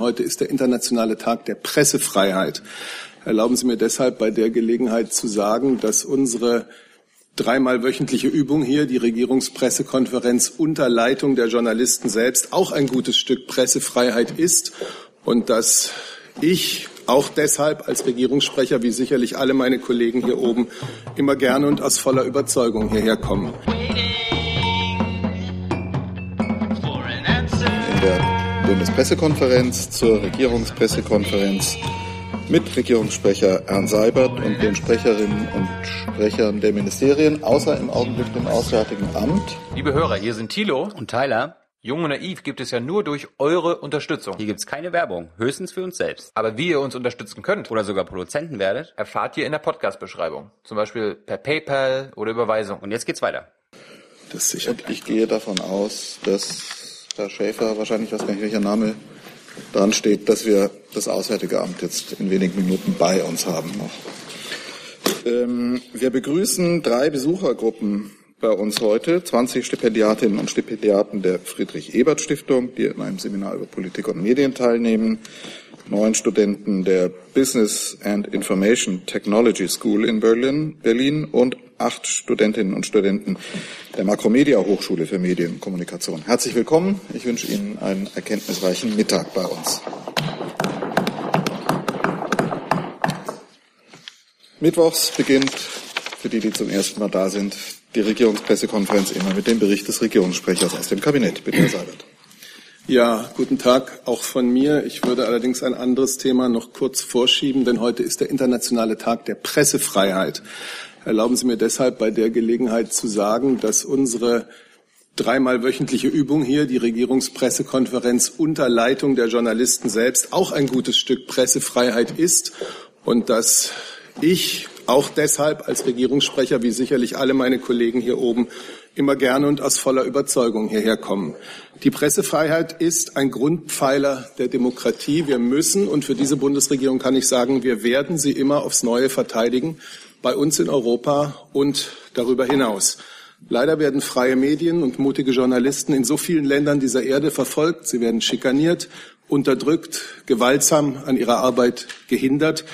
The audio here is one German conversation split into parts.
Heute ist der internationale Tag der Pressefreiheit. Erlauben Sie mir deshalb bei der Gelegenheit zu sagen, dass unsere dreimal wöchentliche Übung hier, die Regierungspressekonferenz unter Leitung der Journalisten selbst, auch ein gutes Stück Pressefreiheit ist und dass ich auch deshalb als Regierungssprecher, wie sicherlich alle meine Kollegen hier oben, immer gerne und aus voller Überzeugung hierher komme. Bundespressekonferenz zur Regierungspressekonferenz mit Regierungssprecher Herrn Seibert und den Sprecherinnen und Sprechern der Ministerien, außer im Augenblick dem Auswärtigen Amt. Liebe Hörer, hier sind Tilo und Tyler. Jung und Naiv gibt es ja nur durch eure Unterstützung. Hier gibt's keine Werbung, höchstens für uns selbst. Aber wie ihr uns unterstützen könnt oder sogar Produzenten werdet, erfahrt ihr in der Podcast-Beschreibung. Zum Beispiel per PayPal oder Überweisung. Und jetzt geht's weiter. Das sicher. Und ich gehe davon aus, dass Herr Schäfer, wahrscheinlich, weiß gar nicht, welcher Name dran steht, dass wir das Auswärtige Amt jetzt in wenigen Minuten bei uns haben noch. Wir begrüßen drei Besuchergruppen bei uns heute, 20 Stipendiatinnen und Stipendiaten der Friedrich-Ebert-Stiftung, die in einem Seminar über Politik und Medien teilnehmen, 9 Studenten der Business and Information Technology School in Berlin und 8 Studentinnen und Studenten der Makromedia-Hochschule für Medienkommunikation. Herzlich willkommen. Ich wünsche Ihnen einen erkenntnisreichen Mittag bei uns. Mittwochs beginnt, für die, die zum ersten Mal da sind, die Regierungspressekonferenz immer mit dem Bericht des Regierungssprechers aus dem Kabinett. Bitte, Herr Seibert. Ja, guten Tag auch von mir. Ich würde allerdings ein anderes Thema noch kurz vorschieben, denn heute ist der internationale Tag der Pressefreiheit. Erlauben Sie mir deshalb bei der Gelegenheit zu sagen, dass unsere dreimal wöchentliche Übung hier, die Regierungspressekonferenz unter Leitung der Journalisten selbst, auch ein gutes Stück Pressefreiheit ist und dass ich auch deshalb als Regierungssprecher, wie sicherlich alle meine Kollegen hier oben, immer gerne und aus voller Überzeugung hierher kommen. Die Pressefreiheit ist ein Grundpfeiler der Demokratie. Wir müssen, und für diese Bundesregierung kann ich sagen, wir werden sie immer aufs Neue verteidigen, bei uns in Europa und darüber hinaus. Leider werden freie Medien und mutige Journalisten in so vielen Ländern dieser Erde verfolgt. Sie werden schikaniert, unterdrückt, gewaltsam an ihrer Arbeit gehindert.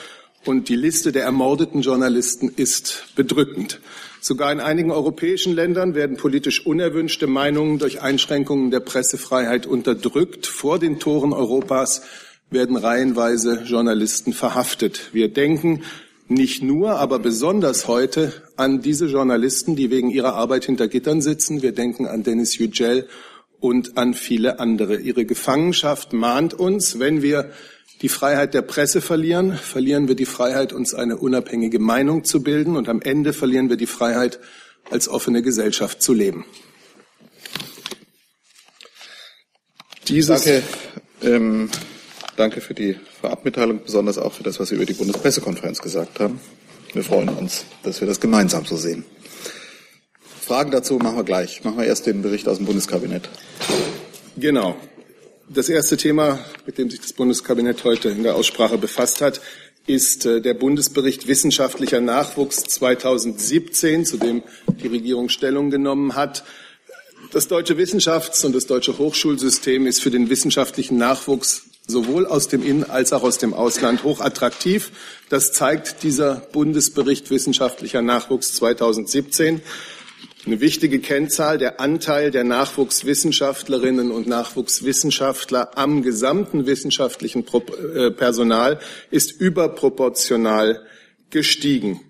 Und die Liste der ermordeten Journalisten ist bedrückend. Sogar in einigen europäischen Ländern werden politisch unerwünschte Meinungen durch Einschränkungen der Pressefreiheit unterdrückt. Vor den Toren Europas werden reihenweise Journalisten verhaftet. Wir denken nicht nur, aber besonders heute an diese Journalisten, die wegen ihrer Arbeit hinter Gittern sitzen. Wir denken an Deniz Yücel und an viele andere. Ihre Gefangenschaft mahnt uns, wenn wir die Freiheit der Presse verlieren, verlieren wir die Freiheit, uns eine unabhängige Meinung zu bilden, und am Ende verlieren wir die Freiheit, als offene Gesellschaft zu leben. Danke für die Vorabmitteilung, besonders auch für das, was Sie über die Bundespressekonferenz gesagt haben. Wir freuen uns, dass wir das gemeinsam so sehen. Fragen dazu machen wir gleich. Machen wir erst den Bericht aus dem Bundeskabinett. Genau. Das erste Thema, mit dem sich das Bundeskabinett heute in der Aussprache befasst hat, ist der Bundesbericht Wissenschaftlicher Nachwuchs 2017, zu dem die Regierung Stellung genommen hat. Das deutsche Wissenschafts- und das deutsche Hochschulsystem ist für den wissenschaftlichen Nachwuchs sowohl aus dem In- als auch aus dem Ausland hochattraktiv. Das zeigt dieser Bundesbericht Wissenschaftlicher Nachwuchs 2017. Eine wichtige Kennzahl, der Anteil der Nachwuchswissenschaftlerinnen und Nachwuchswissenschaftler am gesamten wissenschaftlichen Personal ist überproportional gestiegen.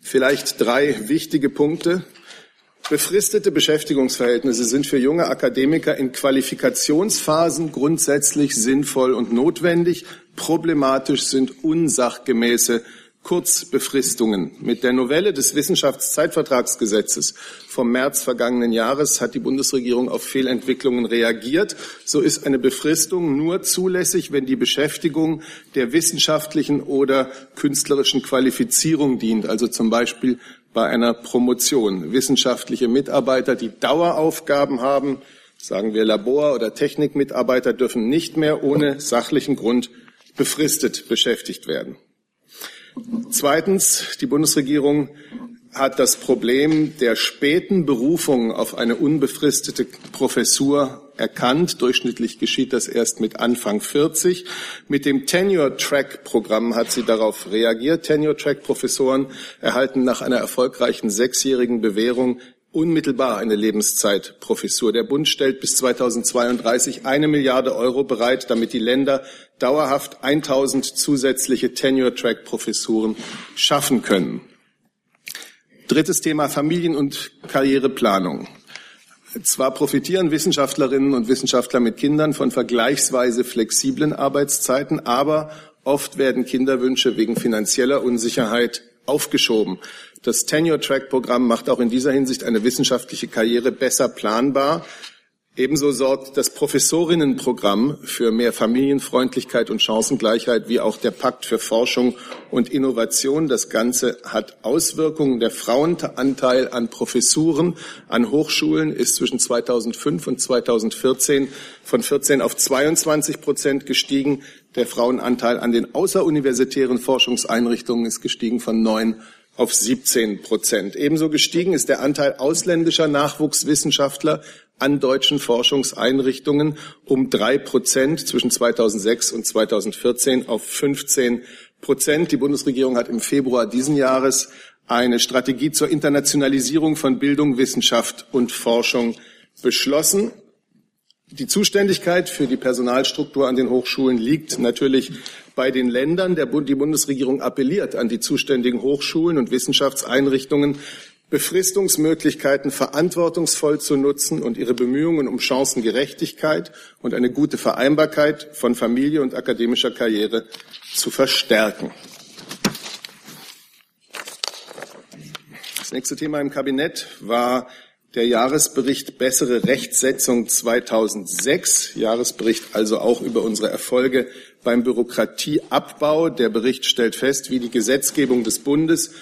Vielleicht 3 wichtige Punkte. Befristete Beschäftigungsverhältnisse sind für junge Akademiker in Qualifikationsphasen grundsätzlich sinnvoll und notwendig. Problematisch sind unsachgemäße Kurzbefristungen. Mit der Novelle des Wissenschaftszeitvertragsgesetzes vom März vergangenen Jahres hat die Bundesregierung auf Fehlentwicklungen reagiert. So ist eine Befristung nur zulässig, wenn die Beschäftigung der wissenschaftlichen oder künstlerischen Qualifizierung dient, also zum Beispiel bei einer Promotion. Wissenschaftliche Mitarbeiter, die Daueraufgaben haben, sagen wir Labor- oder Technikmitarbeiter, dürfen nicht mehr ohne sachlichen Grund befristet beschäftigt werden. Zweitens, die Bundesregierung hat das Problem der späten Berufung auf eine unbefristete Professur erkannt. Durchschnittlich geschieht das erst mit Anfang 40. Mit dem Tenure-Track-Programm hat sie darauf reagiert. Tenure-Track-Professoren erhalten nach einer erfolgreichen 6-jährigen Bewährung unmittelbar eine Lebenszeitprofessur. Der Bund stellt bis 2032 €1 Milliarde bereit, damit die Länder dauerhaft 1.000 zusätzliche Tenure-Track-Professuren schaffen können. Drittes Thema: Familien- und Karriereplanung. Zwar profitieren Wissenschaftlerinnen und Wissenschaftler mit Kindern von vergleichsweise flexiblen Arbeitszeiten, aber oft werden Kinderwünsche wegen finanzieller Unsicherheit aufgeschoben. Das Tenure-Track-Programm macht auch in dieser Hinsicht eine wissenschaftliche Karriere besser planbar. Ebenso sorgt das Professorinnenprogramm für mehr Familienfreundlichkeit und Chancengleichheit, wie auch der Pakt für Forschung und Innovation. Das Ganze hat Auswirkungen. Der Frauenanteil an Professuren an Hochschulen ist zwischen 2005 und 2014 von 14 auf 22% gestiegen. Der Frauenanteil an den außeruniversitären Forschungseinrichtungen ist gestiegen von 9 auf 17%. Ebenso gestiegen ist der Anteil ausländischer Nachwuchswissenschaftler an deutschen Forschungseinrichtungen um 3% zwischen 2006 und 2014 auf 15%. Die Bundesregierung hat im Februar diesen Jahres eine Strategie zur Internationalisierung von Bildung, Wissenschaft und Forschung beschlossen. Die Zuständigkeit für die Personalstruktur an den Hochschulen liegt natürlich bei den Ländern. Die Bundesregierung appelliert an die zuständigen Hochschulen und Wissenschaftseinrichtungen, Befristungsmöglichkeiten verantwortungsvoll zu nutzen und ihre Bemühungen um Chancengerechtigkeit und eine gute Vereinbarkeit von Familie und akademischer Karriere zu verstärken. Das nächste Thema im Kabinett war der Jahresbericht Bessere Rechtsetzung 2006, Jahresbericht also auch über unsere Erfolge beim Bürokratieabbau. Der Bericht stellt fest, wie die Gesetzgebung des Bundes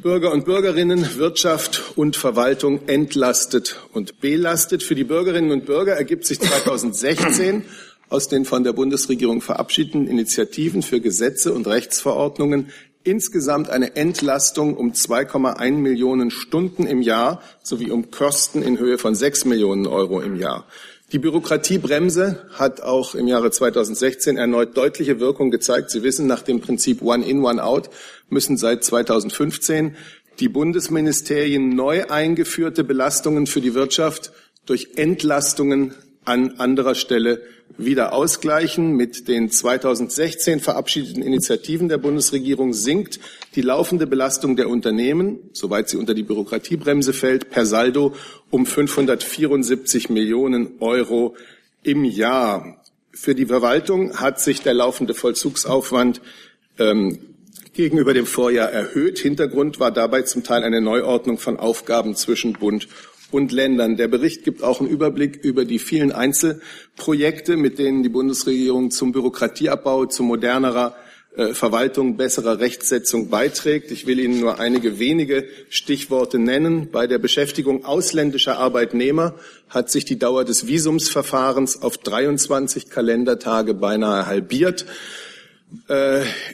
Bürger und Bürgerinnen, Wirtschaft und Verwaltung entlastet und belastet. Für die Bürgerinnen und Bürger ergibt sich 2016 aus den von der Bundesregierung verabschiedeten Initiativen für Gesetze und Rechtsverordnungen insgesamt eine Entlastung um 2,1 Millionen Stunden im Jahr sowie um Kosten in Höhe von 6 Millionen € im Jahr. Die Bürokratiebremse hat auch im Jahre 2016 erneut deutliche Wirkung gezeigt. Sie wissen, nach dem Prinzip One in, One out müssen seit 2015 die Bundesministerien neu eingeführte Belastungen für die Wirtschaft durch Entlastungen an anderer Stelle wieder ausgleichen. Mit den 2016 verabschiedeten Initiativen der Bundesregierung sinkt die laufende Belastung der Unternehmen, soweit sie unter die Bürokratiebremse fällt, per Saldo um 574 Millionen € im Jahr. Für die Verwaltung hat sich der laufende Vollzugsaufwand gegenüber dem Vorjahr erhöht. Hintergrund war dabei zum Teil eine Neuordnung von Aufgaben zwischen Bund und Ländern. Der Bericht gibt auch einen Überblick über die vielen Einzelprojekte, mit denen die Bundesregierung zum Bürokratieabbau, zu modernerer Verwaltung, besserer Rechtsetzung beiträgt. Ich will Ihnen nur einige wenige Stichworte nennen. Bei der Beschäftigung ausländischer Arbeitnehmer hat sich die Dauer des Visumsverfahrens auf 23 Kalendertage beinahe halbiert.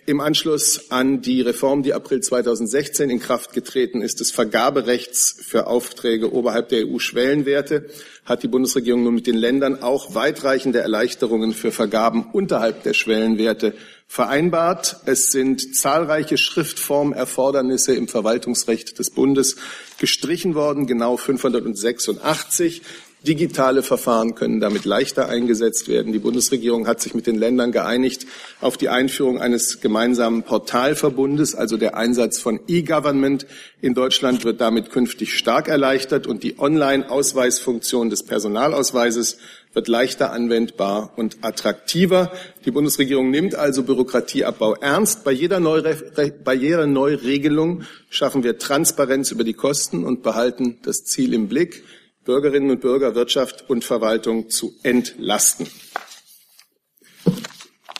Im Anschluss an die Reform, die April 2016 in Kraft getreten ist, des Vergaberechts für Aufträge oberhalb der EU-Schwellenwerte, hat die Bundesregierung nun mit den Ländern auch weitreichende Erleichterungen für Vergaben unterhalb der Schwellenwerte vereinbart. Es sind zahlreiche Schriftformerfordernisse im Verwaltungsrecht des Bundes gestrichen worden, genau 586. Digitale Verfahren können damit leichter eingesetzt werden. Die Bundesregierung hat sich mit den Ländern geeinigt auf die Einführung eines gemeinsamen Portalverbundes. Also der Einsatz von E-Government in Deutschland wird damit künftig stark erleichtert und die Online-Ausweisfunktion des Personalausweises wird leichter anwendbar und attraktiver. Die Bundesregierung nimmt also Bürokratieabbau ernst. Bei jeder Neuregelung schaffen wir Transparenz über die Kosten und behalten das Ziel im Blick, Bürgerinnen und Bürger, Wirtschaft und Verwaltung zu entlasten.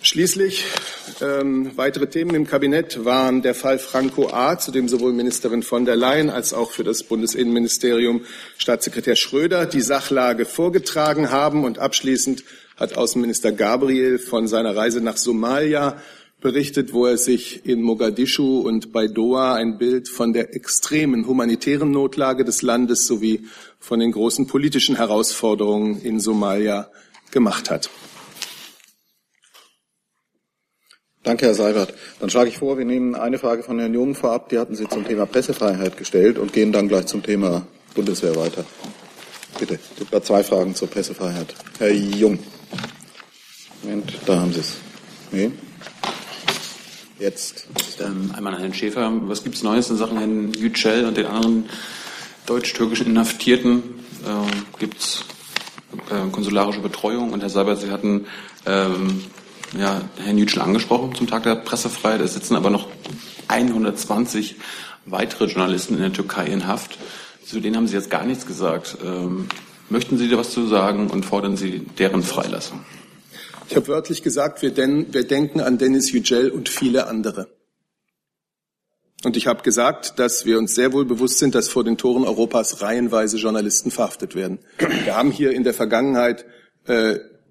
Schließlich weitere Themen im Kabinett waren der Fall Franco A., zu dem sowohl Ministerin von der Leyen als auch für das Bundesinnenministerium Staatssekretär Schröder die Sachlage vorgetragen haben. Und abschließend hat Außenminister Gabriel von seiner Reise nach Somalia berichtet, wo er sich in Mogadischu und bei Doha ein Bild von der extremen humanitären Notlage des Landes sowie von den großen politischen Herausforderungen in Somalia gemacht hat. Danke, Herr Seibert. Dann schlage ich vor, wir nehmen eine Frage von Herrn Jung vorab. Die hatten Sie zum Thema Pressefreiheit gestellt und gehen dann gleich zum Thema Bundeswehr weiter. Bitte, sogar zwei Fragen zur Pressefreiheit. Herr Jung. Moment, da haben Sie es. Nee. Jetzt. Einmal an Herrn Schäfer. Was gibt es Neues in Sachen Herrn Yücel und den anderen deutsch-türkischen Inhaftierten? Gibt es konsularische Betreuung? Und Herr Seibert, Sie hatten Herrn Yücel angesprochen zum Tag der Pressefreiheit. Es sitzen aber noch 120 weitere Journalisten in der Türkei in Haft. Zu denen haben Sie jetzt gar nichts gesagt. Möchten Sie da was zu sagen und fordern Sie deren Freilassung? Ich habe wörtlich gesagt, wir denken an Deniz Yücel und viele andere. Und ich habe gesagt, dass wir uns sehr wohl bewusst sind, dass vor den Toren Europas reihenweise Journalisten verhaftet werden. Wir haben hier in der Vergangenheit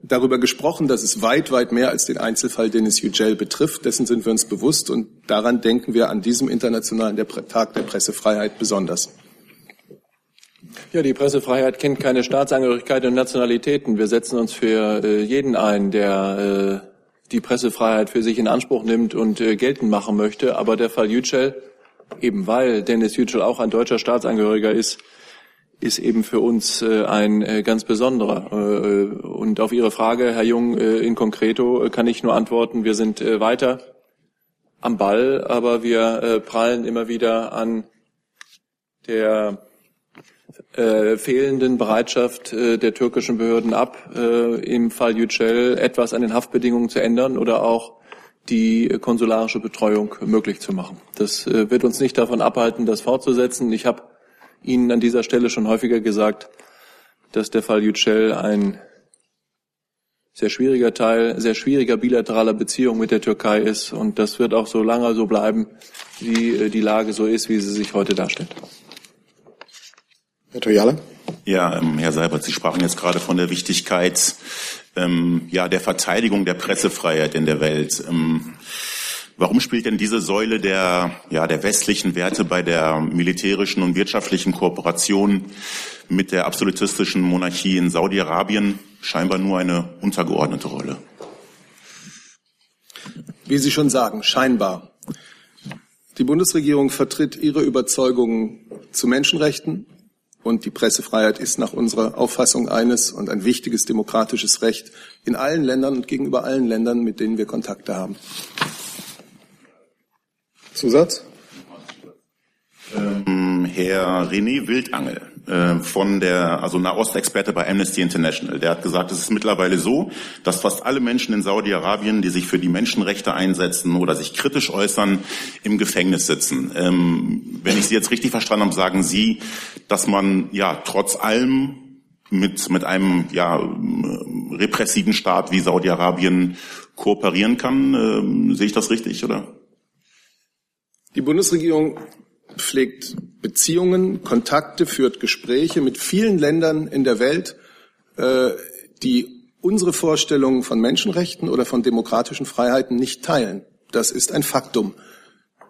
darüber gesprochen, dass es weit mehr als den Einzelfall Deniz Yücel betrifft. Dessen sind wir uns bewusst und daran denken wir an diesem internationalen Tag der Pressefreiheit besonders. Ja, die Pressefreiheit kennt keine Staatsangehörigkeit und Nationalitäten. Wir setzen uns für jeden ein, der die Pressefreiheit für sich in Anspruch nimmt und geltend machen möchte. Aber der Fall Yücel, eben weil Deniz Yücel auch ein deutscher Staatsangehöriger ist, ist eben für uns ein ganz besonderer. Und auf Ihre Frage, Herr Jung, in concreto kann ich nur antworten, wir sind weiter am Ball, aber wir prallen immer wieder an der fehlenden Bereitschaft der türkischen Behörden ab, im Fall Yücel etwas an den Haftbedingungen zu ändern oder auch die konsularische Betreuung möglich zu machen. Das wird uns nicht davon abhalten, das fortzusetzen. Ich habe Ihnen an dieser Stelle schon häufiger gesagt, dass der Fall Yücel ein sehr schwieriger Teil, sehr schwieriger bilateraler Beziehung mit der Türkei ist. Und das wird auch so lange so bleiben, wie die Lage so ist, wie sie sich heute darstellt. Herr Toyala? Ja, Herr Seibert, Sie sprachen jetzt gerade von der Wichtigkeit der Verteidigung der Pressefreiheit in der Welt. Warum spielt denn diese Säule der westlichen Werte bei der militärischen und wirtschaftlichen Kooperation mit der absolutistischen Monarchie in Saudi-Arabien scheinbar nur eine untergeordnete Rolle? Wie Sie schon sagen, scheinbar. Die Bundesregierung vertritt ihre Überzeugungen zu Menschenrechten. Und die Pressefreiheit ist nach unserer Auffassung eines und ein wichtiges demokratisches Recht in allen Ländern und gegenüber allen Ländern, mit denen wir Kontakte haben. Zusatz? Herr René Wildangel, Nahostexperte bei Amnesty International, der hat gesagt, es ist mittlerweile so, dass fast alle Menschen in Saudi-Arabien, die sich für die Menschenrechte einsetzen oder sich kritisch äußern, im Gefängnis sitzen. Wenn ich Sie jetzt richtig verstanden habe, sagen Sie, dass man trotz allem mit einem repressiven Staat wie Saudi-Arabien kooperieren kann. Sehe ich das richtig, oder? Die Bundesregierung pflegt Beziehungen, Kontakte, führt Gespräche mit vielen Ländern in der Welt, die unsere Vorstellungen von Menschenrechten oder von demokratischen Freiheiten nicht teilen. Das ist ein Faktum.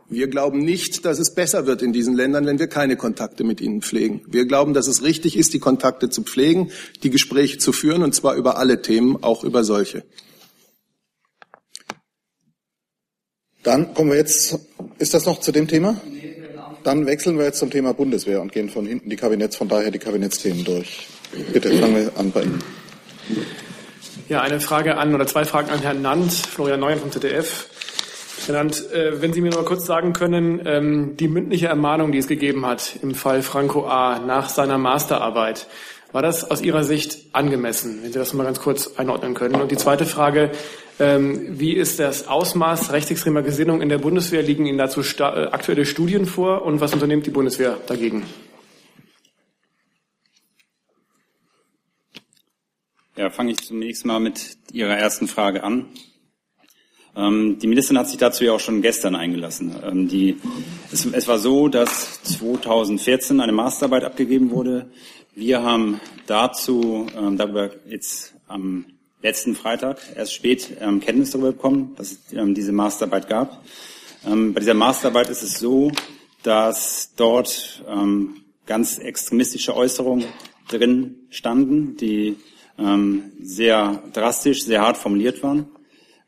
Wir glauben nicht, dass es besser wird in diesen Ländern, wenn wir keine Kontakte mit ihnen pflegen. Wir glauben, dass es richtig ist, die Kontakte zu pflegen, die Gespräche zu führen, und zwar über alle Themen, auch über solche. Dann kommen wir jetzt, ist das noch zu dem Thema? Dann wechseln wir jetzt zum Thema Bundeswehr und gehen von hinten die Kabinettsthemen durch. Bitte, fangen wir an bei Ihnen. Ja, zwei Fragen an Herrn Nandt, Florian Neumann vom ZDF. Herr Nandt, wenn Sie mir noch mal kurz sagen können, die mündliche Ermahnung, die es gegeben hat im Fall Franco A. nach seiner Masterarbeit, war das aus Ihrer Sicht angemessen? Wenn Sie das mal ganz kurz einordnen können. Und die zweite Frage, wie ist das Ausmaß rechtsextremer Gesinnung in der Bundeswehr? Liegen Ihnen dazu aktuelle Studien vor? Und was unternimmt die Bundeswehr dagegen? Ja, fange ich zunächst mal mit Ihrer ersten Frage an. Die Ministerin hat sich dazu ja auch schon gestern eingelassen. Es war so, dass 2014 eine Masterarbeit abgegeben wurde. Wir haben dazu darüber jetzt am letzten Freitag erst spät Kenntnis darüber bekommen, dass es diese Masterarbeit gab. Bei dieser Masterarbeit ist es so, dass dort ganz extremistische Äußerungen drin standen, die sehr drastisch, sehr hart formuliert waren.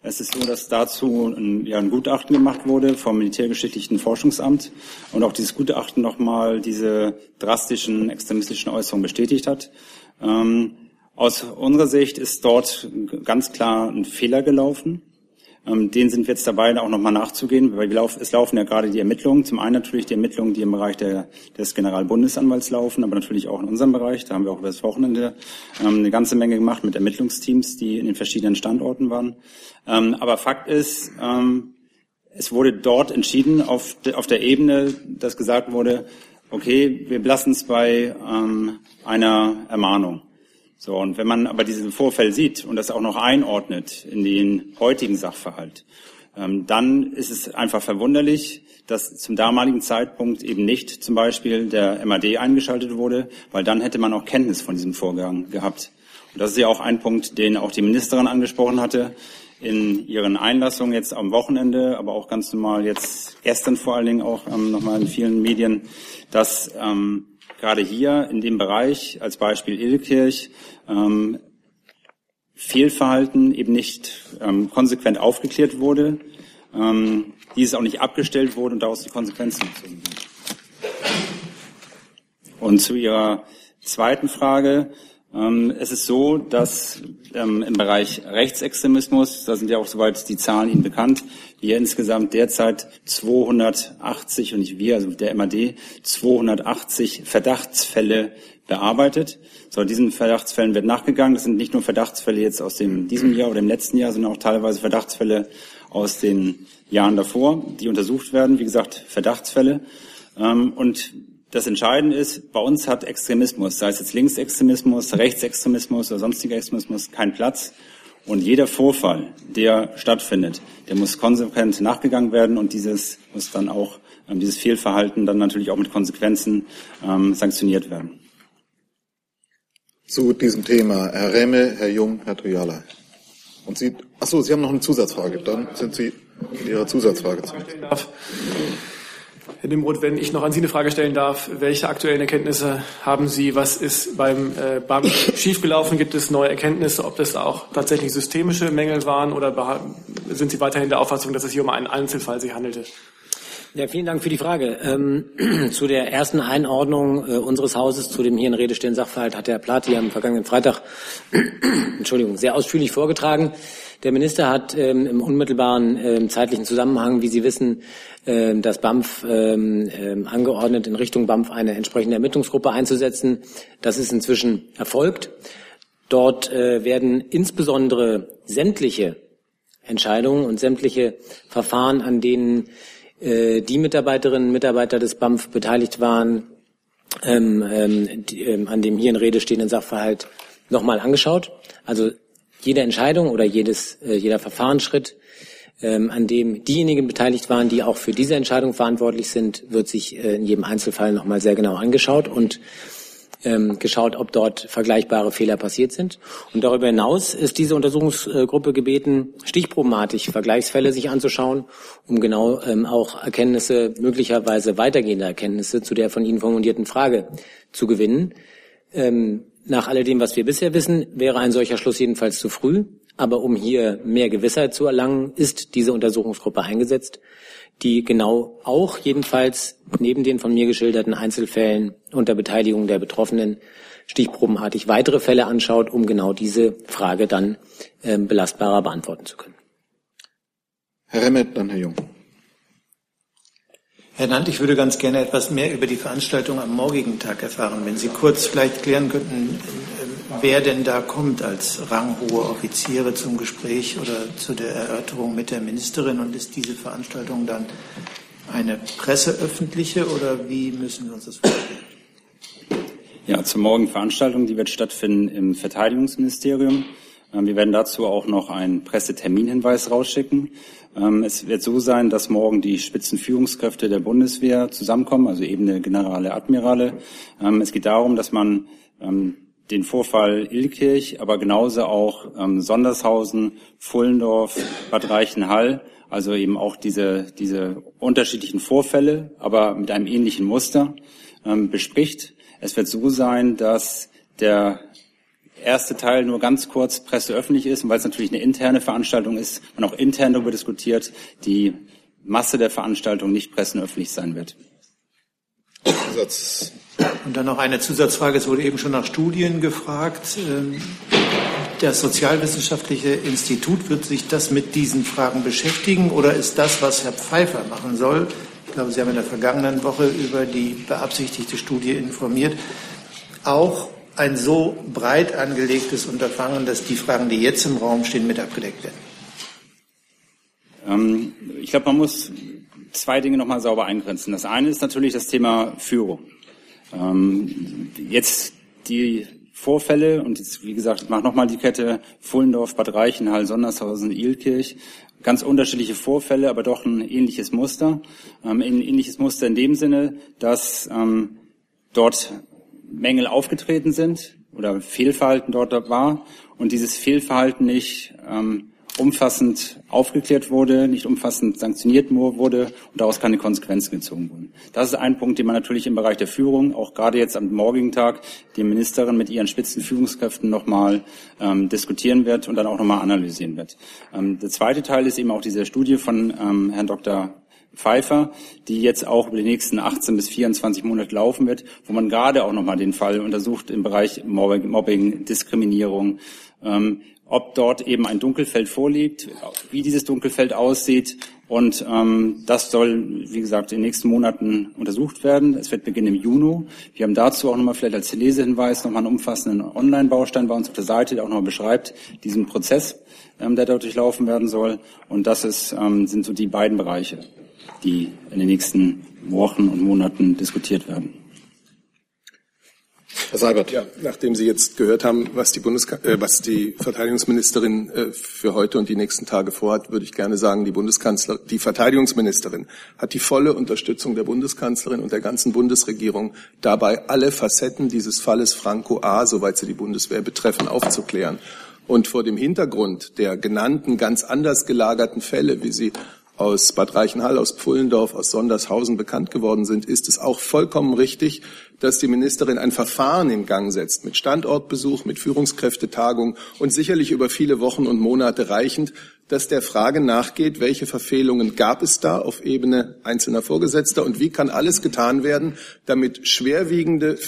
Es ist so, dass dazu ein Gutachten gemacht wurde vom Militärgeschichtlichen Forschungsamt und auch dieses Gutachten nochmal diese drastischen extremistischen Äußerungen bestätigt hat. Aus unserer Sicht ist dort ganz klar ein Fehler gelaufen. Den sind wir jetzt dabei, auch nochmal nachzugehen, weil es laufen ja gerade die Ermittlungen. Zum einen natürlich die Ermittlungen, die im Bereich des Generalbundesanwalts laufen, aber natürlich auch in unserem Bereich. Da haben wir auch über das Wochenende eine ganze Menge gemacht mit Ermittlungsteams, die in den verschiedenen Standorten waren. Aber Fakt ist, es wurde dort entschieden, auf der Ebene, dass gesagt wurde, okay, wir belassen es bei einer Ermahnung. So, und wenn man aber diesen Vorfall sieht und das auch noch einordnet in den heutigen Sachverhalt, dann ist es einfach verwunderlich, dass zum damaligen Zeitpunkt eben nicht zum Beispiel der MAD eingeschaltet wurde, weil dann hätte man auch Kenntnis von diesem Vorgang gehabt. Und das ist ja auch ein Punkt, den auch die Ministerin angesprochen hatte in ihren Einlassungen jetzt am Wochenende, aber auch ganz normal jetzt gestern vor allen Dingen auch nochmal in vielen Medien, dass gerade hier in dem Bereich, als Beispiel Illkirch, Fehlverhalten eben nicht konsequent aufgeklärt wurde, dieses auch nicht abgestellt wurde und daraus die Konsequenzen gezogen wurden. Und zu Ihrer zweiten Frage, es ist so, dass im Bereich Rechtsextremismus, da sind ja auch soweit die Zahlen Ihnen bekannt, wir insgesamt derzeit 280, und nicht wir, also der MAD, 280 Verdachtsfälle bearbeitet. So, diesen Verdachtsfällen wird nachgegangen. Das sind nicht nur Verdachtsfälle jetzt aus diesem Jahr oder im letzten Jahr, sondern auch teilweise Verdachtsfälle aus den Jahren davor, die untersucht werden. Wie gesagt, Verdachtsfälle. Und das Entscheidende ist, bei uns hat Extremismus, sei es jetzt Linksextremismus, Rechtsextremismus oder sonstiger Extremismus, keinen Platz. Und jeder Vorfall, der stattfindet, der muss konsequent nachgegangen werden und dieses Fehlverhalten dann natürlich auch mit Konsequenzen sanktioniert werden. Zu diesem Thema Herr Rehme, Herr Jung, Herr Toyala. Und Sie, achso, Sie haben noch eine Zusatzfrage, dann sind Sie mit Ihrer Zusatzfrage zu. Herr Nimroth, wenn ich noch an Sie eine Frage stellen darf, welche aktuellen Erkenntnisse haben Sie? Was ist beim BAM schiefgelaufen? Gibt es neue Erkenntnisse, ob das auch tatsächlich systemische Mängel waren oder sind Sie weiterhin der Auffassung, dass es hier um einen Einzelfall sich handelte? Ja, vielen Dank für die Frage. Zu der ersten Einordnung unseres Hauses, zu dem hier in Rede stehenden Sachverhalt, hat Herr Plath hier am vergangenen Freitag Entschuldigung, sehr ausführlich vorgetragen. Der Minister hat im unmittelbaren zeitlichen Zusammenhang, wie Sie wissen, das BAMF angeordnet, in Richtung BAMF eine entsprechende Ermittlungsgruppe einzusetzen. Das ist inzwischen erfolgt. Dort werden insbesondere sämtliche Entscheidungen und sämtliche Verfahren, an denen die Mitarbeiterinnen und Mitarbeiter des BAMF beteiligt waren, an dem hier in Rede stehenden Sachverhalt nochmal angeschaut. Also jede Entscheidung oder jeder Verfahrensschritt, an dem diejenigen beteiligt waren, die auch für diese Entscheidung verantwortlich sind, wird sich in jedem Einzelfall nochmal sehr genau angeschaut und geschaut, ob dort vergleichbare Fehler passiert sind. Und darüber hinaus ist diese Untersuchungsgruppe gebeten, stichprobenartig Vergleichsfälle sich anzuschauen, um genau auch Erkenntnisse, möglicherweise weitergehende Erkenntnisse zu der von Ihnen formulierten Frage zu gewinnen. Nach alledem, was wir bisher wissen, wäre ein solcher Schluss jedenfalls zu früh. Aber um hier mehr Gewissheit zu erlangen, ist diese Untersuchungsgruppe eingesetzt, die genau auch jedenfalls neben den von mir geschilderten Einzelfällen unter Beteiligung der Betroffenen stichprobenartig weitere Fälle anschaut, um genau diese Frage dann belastbarer beantworten zu können. Herr Remmet, dann Herr Jung. Herr Nant, ich würde ganz gerne etwas mehr über die Veranstaltung am morgigen Tag erfahren. Wenn Sie kurz vielleicht klären könnten, wer denn da kommt als ranghohe Offiziere zum Gespräch oder zu der Erörterung mit der Ministerin, und ist diese Veranstaltung dann eine presseöffentliche oder wie müssen wir uns das vorstellen? Ja, zur morgigen Veranstaltung, die wird stattfinden im Verteidigungsministerium. Wir werden dazu auch noch einen Presseterminhinweis rausschicken. Es wird so sein, dass morgen die Spitzenführungskräfte der Bundeswehr zusammenkommen, also eben Generale, Admirale. Es geht darum, dass man den Vorfall Illkirch, aber genauso auch Sondershausen, Pfullendorf, Bad Reichenhall, also eben auch diese unterschiedlichen Vorfälle, aber mit einem ähnlichen Muster bespricht. Es wird so sein, dass der erste Teil nur ganz kurz presseöffentlich ist, und weil es natürlich eine interne Veranstaltung ist, man auch intern darüber diskutiert, die Masse der Veranstaltung nicht pressenöffentlich sein wird. Und dann noch eine Zusatzfrage. Es wurde eben schon nach Studien gefragt. Das Sozialwissenschaftliche Institut, wird sich das mit diesen Fragen beschäftigen, oder ist das, was Herr Pfeiffer machen soll? Ich glaube, Sie haben in der vergangenen Woche über die beabsichtigte Studie informiert. Auch ein so breit angelegtes Unterfangen, dass die Fragen, die jetzt im Raum stehen, mit abgedeckt werden? Ich glaube, man muss zwei Dinge nochmal sauber eingrenzen. Das eine ist natürlich das Thema Führung. Jetzt die Vorfälle, und jetzt, wie gesagt, ich mache nochmal die Kette, Pfullendorf, Bad Reichenhall, Sondershausen, Illkirch, ganz unterschiedliche Vorfälle, aber doch ein ähnliches Muster. Ein ähnliches Muster in dem Sinne, dass dort Mängel aufgetreten sind oder Fehlverhalten dort war und dieses Fehlverhalten nicht umfassend aufgeklärt wurde, nicht umfassend sanktioniert wurde und daraus keine Konsequenzen gezogen wurden. Das ist ein Punkt, den man natürlich im Bereich der Führung, auch gerade jetzt am morgigen Tag, die Ministerin mit ihren Spitzenführungskräften nochmal diskutieren wird und dann auch nochmal analysieren wird. Der zweite Teil ist eben auch diese Studie von Herrn Dr. Pfeiffer, die jetzt auch über die nächsten 18 bis 24 Monate laufen wird, wo man gerade auch nochmal den Fall untersucht im Bereich Mobbing, Diskriminierung, ob dort eben ein Dunkelfeld vorliegt, wie dieses Dunkelfeld aussieht. Und das soll, wie gesagt, in den nächsten Monaten untersucht werden. Es wird beginnen im Juni. Wir haben dazu auch nochmal vielleicht als Lesehinweis nochmal einen umfassenden Online-Baustein bei uns auf der Seite, der auch nochmal beschreibt, diesen Prozess, der dort durchlaufen werden soll. Und das sind so die beiden Bereiche, die in den nächsten Wochen und Monaten diskutiert werden. Herr Seibert. Ja, nachdem Sie jetzt gehört haben, was die Verteidigungsministerin für heute und die nächsten Tage vorhat, würde ich gerne sagen, die Verteidigungsministerin hat die volle Unterstützung der Bundeskanzlerin und der ganzen Bundesregierung dabei, alle Facetten dieses Falles Franco A., soweit sie die Bundeswehr betreffen, aufzuklären. Und vor dem Hintergrund der genannten, ganz anders gelagerten Fälle, wie sie aus Bad Reichenhall, aus Pfullendorf, aus Sondershausen bekannt geworden sind, ist es auch vollkommen richtig, dass die Ministerin ein Verfahren in Gang setzt, mit Standortbesuch, mit Führungskräftetagung und sicherlich über viele Wochen und Monate reichend, dass der Frage nachgeht, welche Verfehlungen gab es da auf Ebene einzelner Vorgesetzter und wie kann alles getan werden, damit schwerwiegendes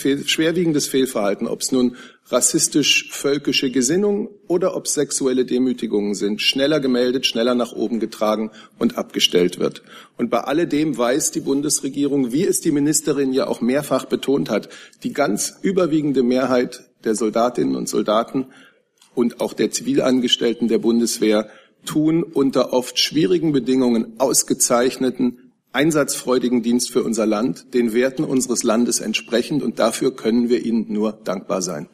Fehlverhalten, ob es nun rassistisch-völkische Gesinnung oder ob sexuelle Demütigungen sind, schneller gemeldet, schneller nach oben getragen und abgestellt wird. Und bei alledem weiß die Bundesregierung, wie es die Ministerin ja auch mehrfach betont hat, die ganz überwiegende Mehrheit der Soldatinnen und Soldaten und auch der Zivilangestellten der Bundeswehr tun unter oft schwierigen Bedingungen ausgezeichneten, einsatzfreudigen Dienst für unser Land, den Werten unseres Landes entsprechend, und dafür können wir ihnen nur dankbar sein.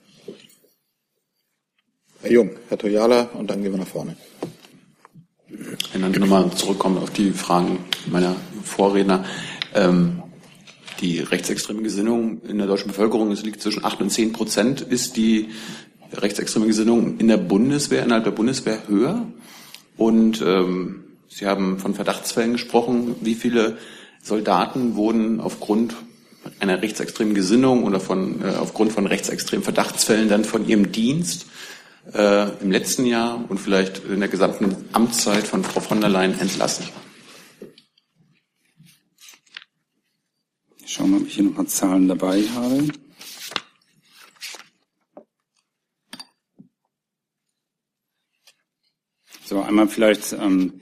Herr Jung, Herr Toyala, und dann gehen wir nach vorne. Wenn ich nochmal zurückkomme auf die Fragen meiner Vorredner. Die rechtsextreme Gesinnung in der deutschen Bevölkerung, es liegt zwischen 8 und 10%. Ist die rechtsextreme Gesinnung in der Bundeswehr, innerhalb der Bundeswehr höher? Und Sie haben von Verdachtsfällen gesprochen. Wie viele Soldaten wurden aufgrund einer rechtsextremen Gesinnung oder aufgrund von rechtsextremen Verdachtsfällen dann von ihrem Dienst im letzten Jahr und vielleicht in der gesamten Amtszeit von Frau von der Leyen entlassen? Schauen wir mal, ob ich hier nochmal Zahlen dabei habe. So, einmal vielleicht zu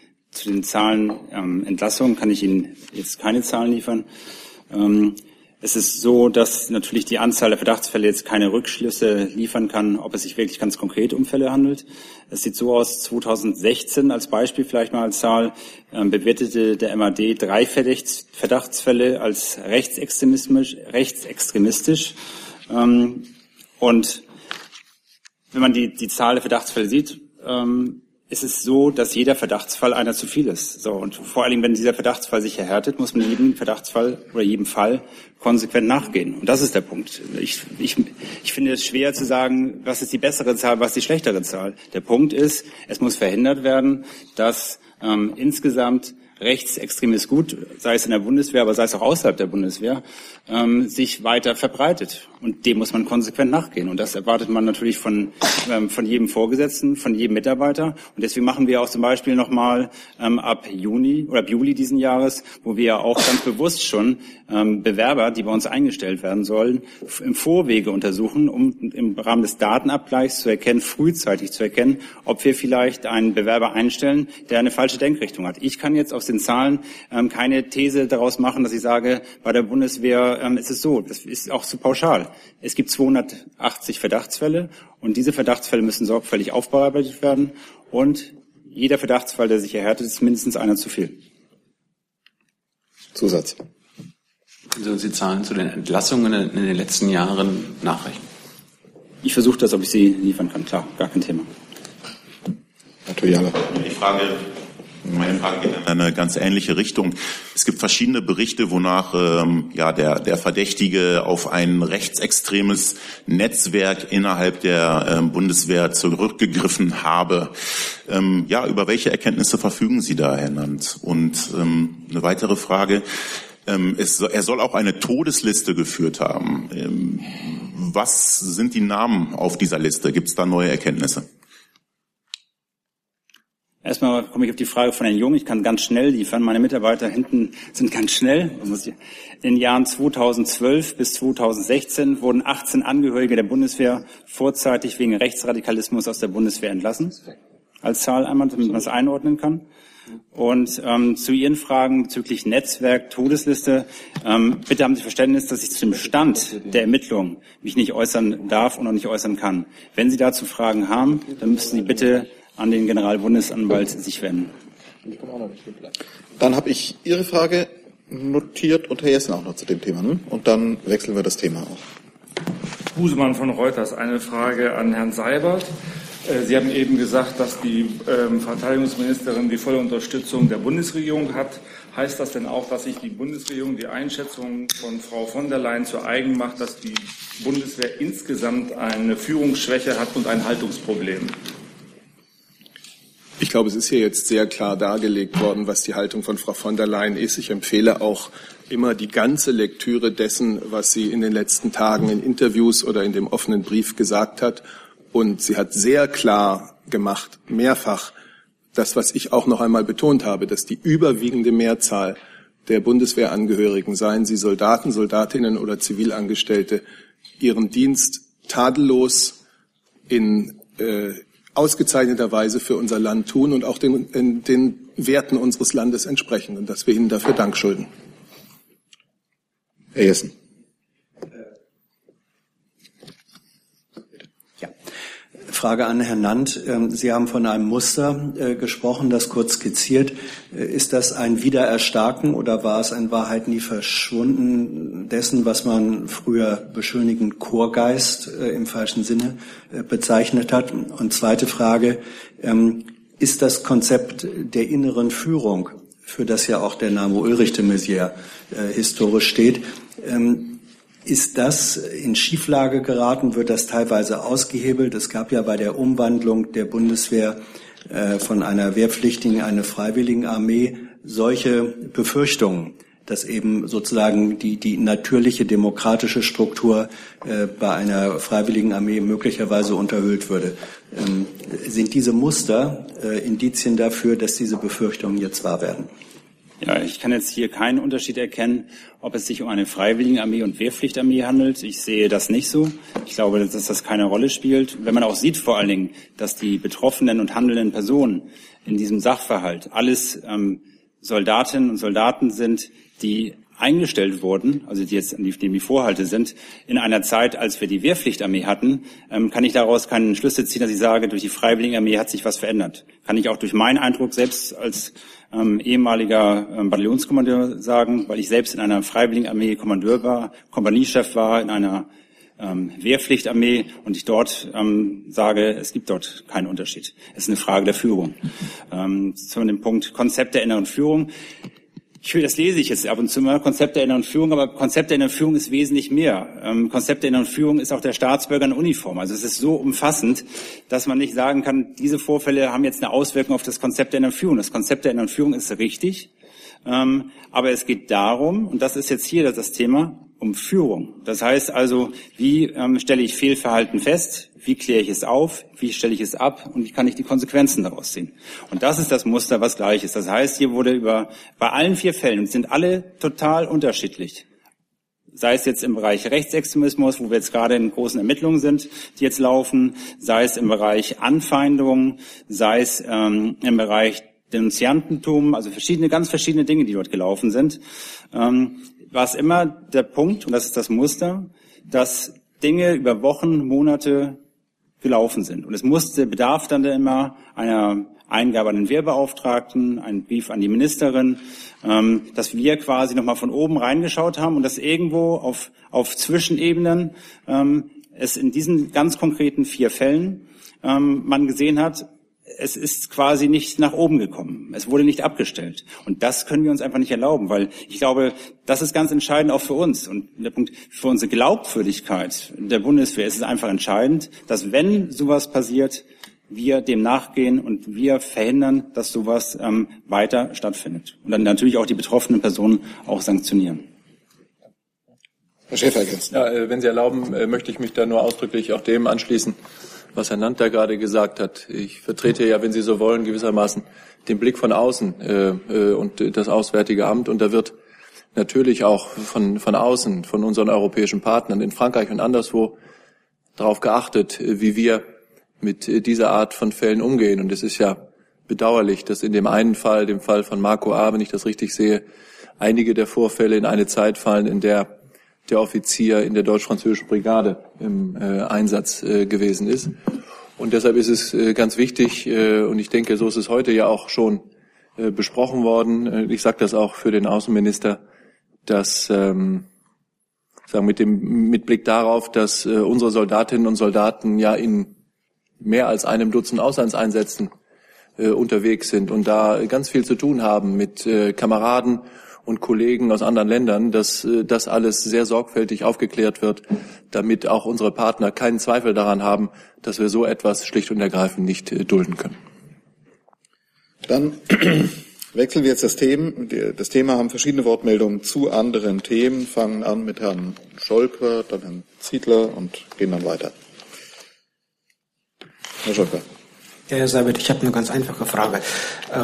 den Zahlen Entlassung kann ich Ihnen jetzt keine Zahlen liefern. Es ist so, dass natürlich die Anzahl der Verdachtsfälle jetzt keine Rückschlüsse liefern kann, ob es sich wirklich ganz konkret um Fälle handelt. Es sieht so aus, 2016 als Beispiel vielleicht mal als Zahl, bewertete der MAD 3 Verdachtsfälle als rechtsextremistisch. Und wenn man die Zahl der Verdachtsfälle sieht, ist es so, dass jeder Verdachtsfall einer zu viel ist. So, und vor allem, wenn dieser Verdachtsfall sich erhärtet, muss man jedem Verdachtsfall oder jedem Fall konsequent nachgehen. Und das ist der Punkt. Ich finde es schwer zu sagen, was ist die bessere Zahl, was ist die schlechtere Zahl. Der Punkt ist, es muss verhindert werden, dass insgesamt rechtsextremes Gut, sei es in der Bundeswehr, aber sei es auch außerhalb der Bundeswehr, sich weiter verbreitet. Und dem muss man konsequent nachgehen. Und das erwartet man natürlich von jedem Vorgesetzten, von jedem Mitarbeiter. Und deswegen machen wir auch zum Beispiel nochmal ab Juni oder ab Juli diesen Jahres, wo wir ja auch ganz bewusst schon Bewerber, die bei uns eingestellt werden sollen, im Vorwege untersuchen, um im Rahmen des Datenabgleichs zu erkennen, frühzeitig zu erkennen, ob wir vielleicht einen Bewerber einstellen, der eine falsche Denkrichtung hat. Ich kann jetzt aus den Zahlen keine These daraus machen, dass ich sage, bei der Bundeswehr ist es so. Das ist auch zu pauschal. Es gibt 280 Verdachtsfälle und diese Verdachtsfälle müssen sorgfältig aufbearbeitet werden und jeder Verdachtsfall, der sich erhärtet, ist mindestens einer zu viel. Zusatz. Wie sollen Sie Zahlen zu den Entlassungen in den letzten Jahren nachrechnen? Ich versuche das, ob ich sie liefern kann. Klar, gar kein Thema. Meine Frage geht in eine ganz ähnliche Richtung. Es gibt verschiedene Berichte, wonach der Verdächtige auf ein rechtsextremes Netzwerk innerhalb der Bundeswehr zurückgegriffen habe. Über welche Erkenntnisse verfügen Sie da, Herr Nant? Und eine weitere Frage. Er soll auch eine Todesliste geführt haben. Was sind die Namen auf dieser Liste? Gibt es da neue Erkenntnisse? Erstmal komme ich auf die Frage von Herrn Jung. Ich kann ganz schnell liefern. Meine Mitarbeiter hinten sind ganz schnell. In den Jahren 2012 bis 2016 wurden 18 Angehörige der Bundeswehr vorzeitig wegen Rechtsradikalismus aus der Bundeswehr entlassen. Als Zahl einmal, damit man es einordnen kann. Und zu Ihren Fragen bezüglich Netzwerk, Todesliste, bitte haben Sie Verständnis, dass ich zum Stand der Ermittlungen mich nicht äußern darf und auch nicht äußern kann. Wenn Sie dazu Fragen haben, dann müssen Sie bitte an den Generalbundesanwalt sich wenden. Dann habe ich Ihre Frage notiert und Herr Jessen auch noch zu dem Thema. Ne? Und dann wechseln wir das Thema auch. Busemann von Reuters, eine Frage an Herrn Seibert. Sie haben eben gesagt, dass die Verteidigungsministerin die volle Unterstützung der Bundesregierung hat. Heißt das denn auch, dass sich die Bundesregierung die Einschätzung von Frau von der Leyen zu eigen macht, dass die Bundeswehr insgesamt eine Führungsschwäche hat und ein Haltungsproblem? Ich glaube, es ist hier jetzt sehr klar dargelegt worden, was die Haltung von Frau von der Leyen ist. Ich empfehle auch immer die ganze Lektüre dessen, was sie in den letzten Tagen in Interviews oder in dem offenen Brief gesagt hat. Und sie hat sehr klar gemacht, mehrfach, das, was ich auch noch einmal betont habe, dass die überwiegende Mehrzahl der Bundeswehrangehörigen, seien sie Soldaten, Soldatinnen oder Zivilangestellte, ihren Dienst tadellos in ausgezeichneter Weise für unser Land tun und auch den Werten unseres Landes entsprechen und dass wir ihnen dafür Dank schulden. Herr Jessen. Ja. Frage an Herrn Nant. Sie haben von einem Muster gesprochen, das kurz skizziert. Ist das ein Wiedererstarken oder war es in Wahrheit nie verschwunden dessen, was man früher beschönigend Chorgeist im falschen Sinne bezeichnet hat? Und zweite Frage, ist das Konzept der inneren Führung, für das ja auch der Name Ulrich de Maizière historisch steht, ist das in Schieflage geraten? Wird das teilweise ausgehebelt? Es gab ja bei der Umwandlung der Bundeswehr von einer wehrpflichtigen eine Freiwilligenarmee solche Befürchtungen, dass eben sozusagen die natürliche demokratische Struktur bei einer Freiwilligenarmee möglicherweise unterhöhlt würde. Sind diese Muster Indizien dafür, dass diese Befürchtungen jetzt wahr werden? Ja, ich kann jetzt hier keinen Unterschied erkennen, ob es sich um eine Freiwilligenarmee und Wehrpflichtarmee handelt. Ich sehe das nicht so. Ich glaube, dass das keine Rolle spielt. Wenn man auch sieht vor allen Dingen, dass die betroffenen und handelnden Personen in diesem Sachverhalt alles Soldatinnen und Soldaten sind, die eingestellt wurden, also die jetzt die Vorhalte sind, in einer Zeit, als wir die Wehrpflichtarmee hatten, kann ich daraus keinen Schlüssel ziehen, dass ich sage, durch die Freiwilligenarmee hat sich was verändert. Kann ich auch durch meinen Eindruck selbst als ehemaliger Bataillonskommandeur sagen, weil ich selbst in einer Freiwilligenarmee Kommandeur war, Kompaniechef war, in einer Wehrpflichtarmee und ich dort sage, es gibt dort keinen Unterschied. Es ist eine Frage der Führung. Zu dem Punkt Konzept der inneren Führung. Das lese ich jetzt ab und zu mal, Konzept der inneren Führung, aber Konzept der inneren Führung ist wesentlich mehr. Konzept der inneren Führung ist auch der Staatsbürger in Uniform. Also es ist so umfassend, dass man nicht sagen kann, diese Vorfälle haben jetzt eine Auswirkung auf das Konzept der inneren Führung. Das Konzept der inneren Führung ist richtig, aber es geht darum, und das ist jetzt hier das Thema, um Führung. Das heißt also, wie stelle ich Fehlverhalten fest, wie kläre ich es auf, wie stelle ich es ab und wie kann ich die Konsequenzen daraus ziehen. Und das ist das Muster, was gleich ist. Das heißt, hier wurde bei allen 4 Fällen, und sind alle total unterschiedlich, sei es jetzt im Bereich Rechtsextremismus, wo wir jetzt gerade in großen Ermittlungen sind, die jetzt laufen, sei es im Bereich Anfeindungen, sei es im Bereich Denunziantentum, also ganz verschiedene Dinge, die dort gelaufen sind, war es immer der Punkt, und das ist das Muster, dass Dinge über Wochen, Monate gelaufen sind. Und es bedarf dann immer einer Eingabe an den Wehrbeauftragten, einen Brief an die Ministerin, dass wir quasi nochmal von oben reingeschaut haben und dass irgendwo auf Zwischenebenen es in diesen ganz konkreten 4 Fällen man gesehen hat, es ist quasi nicht nach oben gekommen. Es wurde nicht abgestellt. Und das können wir uns einfach nicht erlauben, weil ich glaube, das ist ganz entscheidend auch für uns. Und der Punkt für unsere Glaubwürdigkeit der Bundeswehr ist es einfach entscheidend, dass wenn sowas passiert, wir dem nachgehen und wir verhindern, dass sowas weiter stattfindet. Und dann natürlich auch die betroffenen Personen auch sanktionieren. Herr Schäfer, jetzt. Ja, wenn Sie erlauben, möchte ich mich da nur ausdrücklich auch dem anschließen, was Herr Nanter gerade gesagt hat. Ich vertrete ja, wenn Sie so wollen, gewissermaßen den Blick von außen und das Auswärtige Amt. Und da wird natürlich auch von außen, von unseren europäischen Partnern in Frankreich und anderswo darauf geachtet, wie wir mit dieser Art von Fällen umgehen. Und es ist ja bedauerlich, dass in dem einen Fall, dem Fall von Franco A., wenn ich das richtig sehe, einige der Vorfälle in eine Zeit fallen, in der der Offizier in der deutsch-französischen Brigade im Einsatz gewesen ist. Und deshalb ist es ganz wichtig, und ich denke, so ist es heute ja auch schon besprochen worden, ich sage das auch für den Außenminister, dass mit Blick darauf, dass unsere Soldatinnen und Soldaten ja in mehr als einem Dutzend Auslandseinsätzen unterwegs sind und da ganz viel zu tun haben mit Kameraden und Kollegen aus anderen Ländern, dass das alles sehr sorgfältig aufgeklärt wird, damit auch unsere Partner keinen Zweifel daran haben, dass wir so etwas schlicht und ergreifend nicht dulden können. Dann wechseln wir jetzt das Thema. Das Thema haben verschiedene Wortmeldungen zu anderen Themen, fangen an mit Herrn Scholker, dann Herrn Ziedler und gehen dann weiter. Herr Scholker. Ja, Herr Seibert, ich habe eine ganz einfache Frage.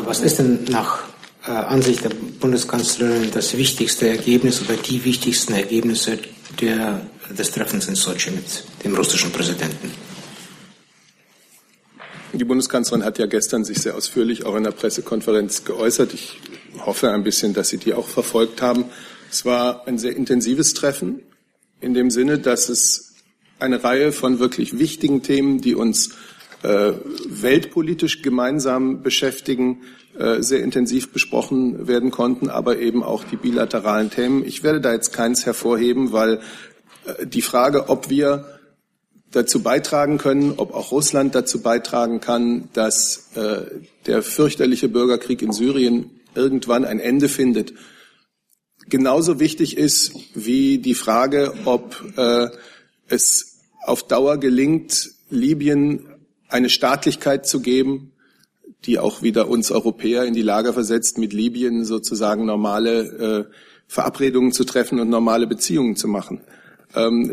Was ist denn nach Ansicht der Bundeskanzlerin das wichtigste Ergebnis oder die wichtigsten Ergebnisse des Treffens in Sotschi mit dem russischen Präsidenten? Die Bundeskanzlerin hat ja gestern sich sehr ausführlich auch in der Pressekonferenz geäußert. Ich hoffe ein bisschen, dass Sie die auch verfolgt haben. Es war ein sehr intensives Treffen in dem Sinne, dass es eine Reihe von wirklich wichtigen Themen, die uns weltpolitisch gemeinsam beschäftigen, sehr intensiv besprochen werden konnten, aber eben auch die bilateralen Themen. Ich werde da jetzt keins hervorheben, weil die Frage, ob wir dazu beitragen können, ob auch Russland dazu beitragen kann, dass der fürchterliche Bürgerkrieg in Syrien irgendwann ein Ende findet, genauso wichtig ist wie die Frage, ob es auf Dauer gelingt, Libyen eine Staatlichkeit zu geben, die auch wieder uns Europäer in die Lage versetzt, mit Libyen sozusagen normale Verabredungen zu treffen und normale Beziehungen zu machen.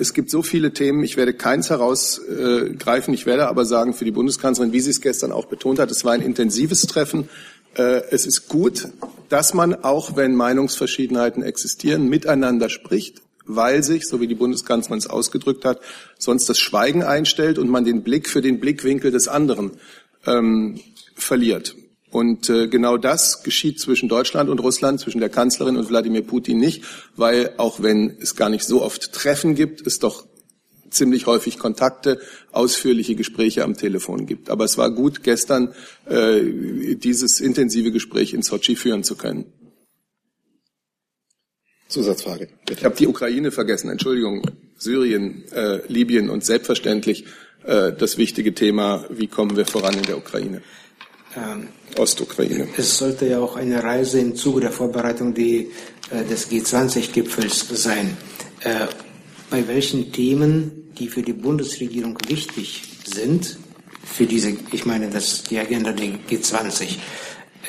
Es gibt so viele Themen, ich werde keins herausgreifen, ich werde aber sagen, für die Bundeskanzlerin, wie sie es gestern auch betont hat, es war ein intensives Treffen. Es ist gut, dass man, auch wenn Meinungsverschiedenheiten existieren, miteinander spricht, weil sich, so wie die Bundeskanzlerin es ausgedrückt hat, sonst das Schweigen einstellt und man den Blick für den Blickwinkel des anderen verliert. Und genau das geschieht zwischen Deutschland und Russland, zwischen der Kanzlerin und Wladimir Putin nicht, weil, auch wenn es gar nicht so oft Treffen gibt, es doch ziemlich häufig Kontakte, ausführliche Gespräche am Telefon gibt. Aber es war gut, gestern dieses intensive Gespräch in Sotschi führen zu können. Zusatzfrage, bitte. Ich habe die Ukraine vergessen, Entschuldigung, Syrien, Libyen und selbstverständlich das wichtige Thema, wie kommen wir voran in der Ukraine, Ostukraine. Es sollte ja auch eine Reise im Zuge der Vorbereitung des G20-Gipfels sein. Bei welchen Themen, die für die Bundesregierung wichtig sind, für diese, ich meine, das ist die Agenda der G20,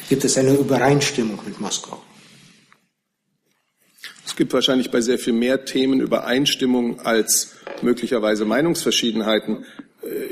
gibt es eine Übereinstimmung mit Moskau? Es gibt wahrscheinlich bei sehr viel mehr Themen Übereinstimmung als möglicherweise Meinungsverschiedenheiten.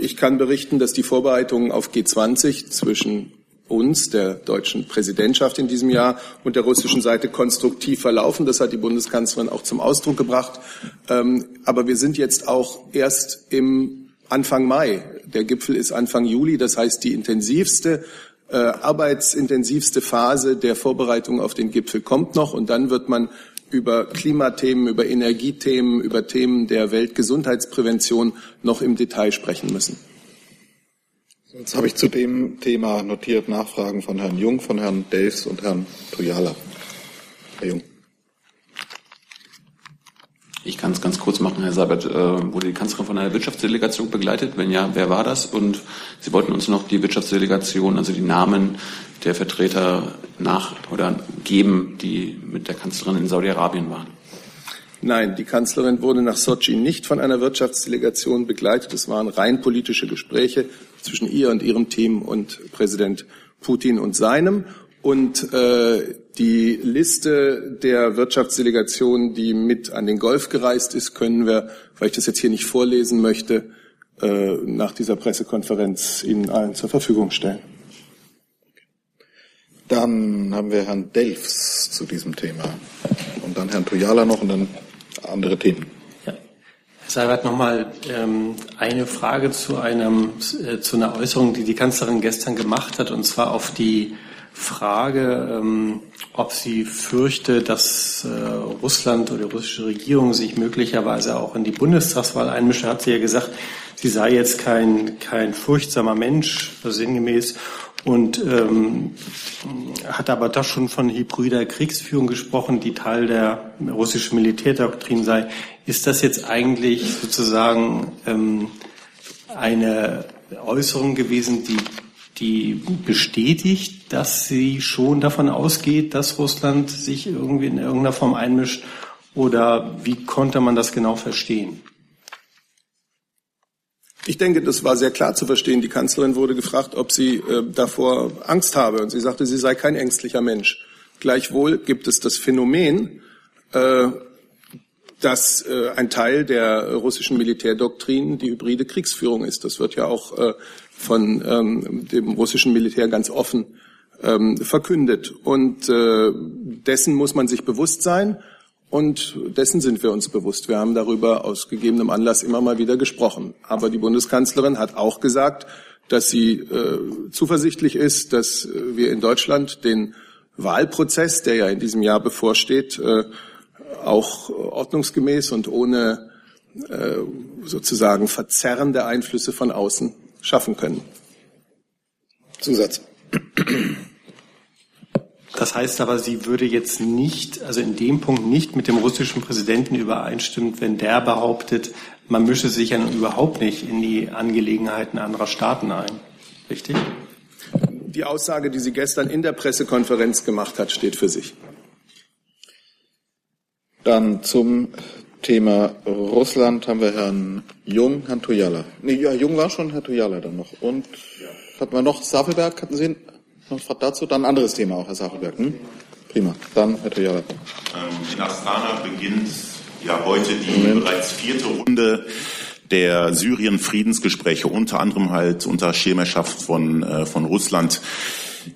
Ich kann berichten, dass die Vorbereitungen auf G20 zwischen uns, der deutschen Präsidentschaft in diesem Jahr, und der russischen Seite konstruktiv verlaufen. Das hat die Bundeskanzlerin auch zum Ausdruck gebracht. Aber wir sind jetzt auch erst im Anfang Mai. Der Gipfel ist Anfang Juli, das heißt die intensivste arbeitsintensivste Phase der Vorbereitung auf den Gipfel kommt noch, und dann wird man über Klimathemen, über Energiethemen, über Themen der Weltgesundheitsprävention noch im Detail sprechen müssen. Jetzt habe ich zu dem Thema notiert Nachfragen von Herrn Jung, von Herrn Delfs und Herrn Toyala. Herr Jung. Ich kann es ganz kurz machen, Herr Seibert. Wurde die Kanzlerin von einer Wirtschaftsdelegation begleitet? Wenn ja, wer war das? Und Sie wollten uns noch die Wirtschaftsdelegation, also die Namen der Vertreter geben, die mit der Kanzlerin in Saudi-Arabien waren. Nein, die Kanzlerin wurde nach Sotschi nicht von einer Wirtschaftsdelegation begleitet. Es waren rein politische Gespräche zwischen ihr und ihrem Team und Präsident Putin und seinem. Und die Liste der Wirtschaftsdelegation, die mit an den Golf gereist ist, können wir, weil ich das jetzt hier nicht vorlesen möchte, nach dieser Pressekonferenz Ihnen allen zur Verfügung stellen. Dann haben wir Herrn Delfs zu diesem Thema und dann Herrn Toyala noch und dann andere Themen. Ja. Herr Seibert, nochmal eine Frage zu einer Äußerung, die die Kanzlerin gestern gemacht hat, und zwar auf die Frage, ob sie fürchte, dass Russland oder die russische Regierung sich möglicherweise auch in die Bundestagswahl einmische, hat sie ja gesagt, sie sei jetzt kein furchtsamer Mensch, sinngemäß, und hat aber doch schon von hybrider Kriegsführung gesprochen, die Teil der russischen Militärdoktrin sei. Ist das jetzt eigentlich sozusagen eine Äußerung gewesen, die bestätigt, dass sie schon davon ausgeht, dass Russland sich irgendwie in irgendeiner Form einmischt? Oder wie konnte man das genau verstehen? Ich denke, das war sehr klar zu verstehen. Die Kanzlerin wurde gefragt, ob sie davor Angst habe. Und sie sagte, sie sei kein ängstlicher Mensch. Gleichwohl gibt es das Phänomen, dass ein Teil der russischen Militärdoktrin die hybride Kriegsführung ist. Das wird ja auch von dem russischen Militär ganz offen verkündet. Und dessen muss man sich bewusst sein, und dessen sind wir uns bewusst. Wir haben darüber aus gegebenem Anlass immer mal wieder gesprochen. Aber die Bundeskanzlerin hat auch gesagt, dass sie zuversichtlich ist, dass wir in Deutschland den Wahlprozess, der ja in diesem Jahr bevorsteht, auch ordnungsgemäß und ohne sozusagen verzerrende Einflüsse von außen schaffen können. Zusatz. Das heißt aber, sie würde jetzt nicht, also in dem Punkt nicht mit dem russischen Präsidenten übereinstimmen, wenn der behauptet, man mische sich ja überhaupt nicht in die Angelegenheiten anderer Staaten ein. Richtig? Die Aussage, die sie gestern in der Pressekonferenz gemacht hat, steht für sich. Dann zum Thema Russland haben wir Herrn Jung, Herrn Toyala. Nee, ja, Jung war schon, Herr Toyala dann noch. Und hatten wir noch Safelberg, hatten Sie noch dazu? Dann ein anderes Thema auch, Herr Safelberg. Hm? Prima, dann Herr Toyala. In Astana beginnt ja heute die bereits vierte Runde der Syrien-Friedensgespräche, unter anderem halt unter Schirmherrschaft von Russland.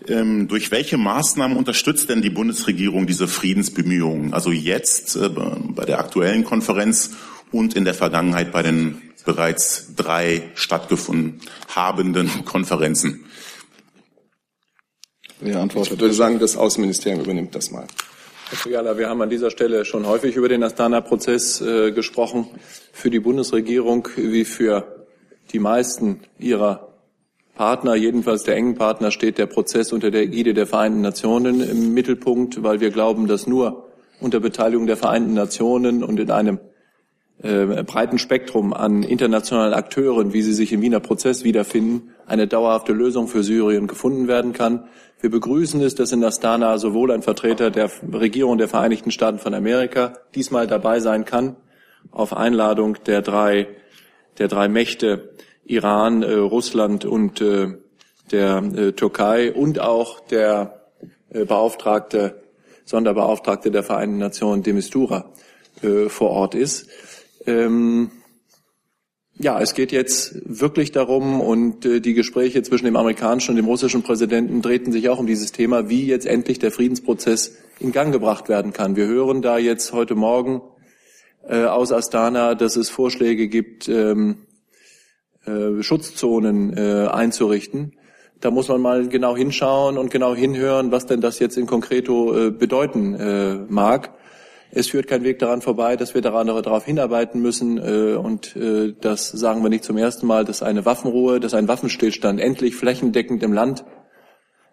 Durch welche Maßnahmen unterstützt denn die Bundesregierung diese Friedensbemühungen? Also jetzt bei der aktuellen Konferenz und in der Vergangenheit bei den bereits 3 stattgefunden habenden Konferenzen? Ja, Antwort. Ich würde sagen, das Außenministerium übernimmt das mal. Herr Toyala, wir haben an dieser Stelle schon häufig über den Astana-Prozess gesprochen. Für die Bundesregierung wie für die meisten ihrer Partner, jedenfalls der engen Partner, steht der Prozess unter der Ägide der Vereinten Nationen im Mittelpunkt, weil wir glauben, dass nur unter Beteiligung der Vereinten Nationen und in einem breiten Spektrum an internationalen Akteuren, wie sie sich im Wiener Prozess wiederfinden, eine dauerhafte Lösung für Syrien gefunden werden kann. Wir begrüßen es, dass in Astana sowohl ein Vertreter der Regierung der Vereinigten Staaten von Amerika diesmal dabei sein kann, auf Einladung der drei Mächte Iran, Russland und der Türkei, und auch der Sonderbeauftragte der Vereinten Nationen de Mistura vor Ort ist. Ja, es geht jetzt wirklich darum, und die Gespräche zwischen dem amerikanischen und dem russischen Präsidenten drehten sich auch um dieses Thema, wie jetzt endlich der Friedensprozess in Gang gebracht werden kann. Wir hören da jetzt heute Morgen aus Astana, dass es Vorschläge gibt, Schutzzonen einzurichten. Da muss man mal genau hinschauen und genau hinhören, was denn das jetzt in Konkreto bedeuten mag. Es führt kein Weg daran vorbei, dass wir darauf hinarbeiten müssen. Und das sagen wir nicht zum ersten Mal, dass eine Waffenruhe, dass ein Waffenstillstand endlich flächendeckend im Land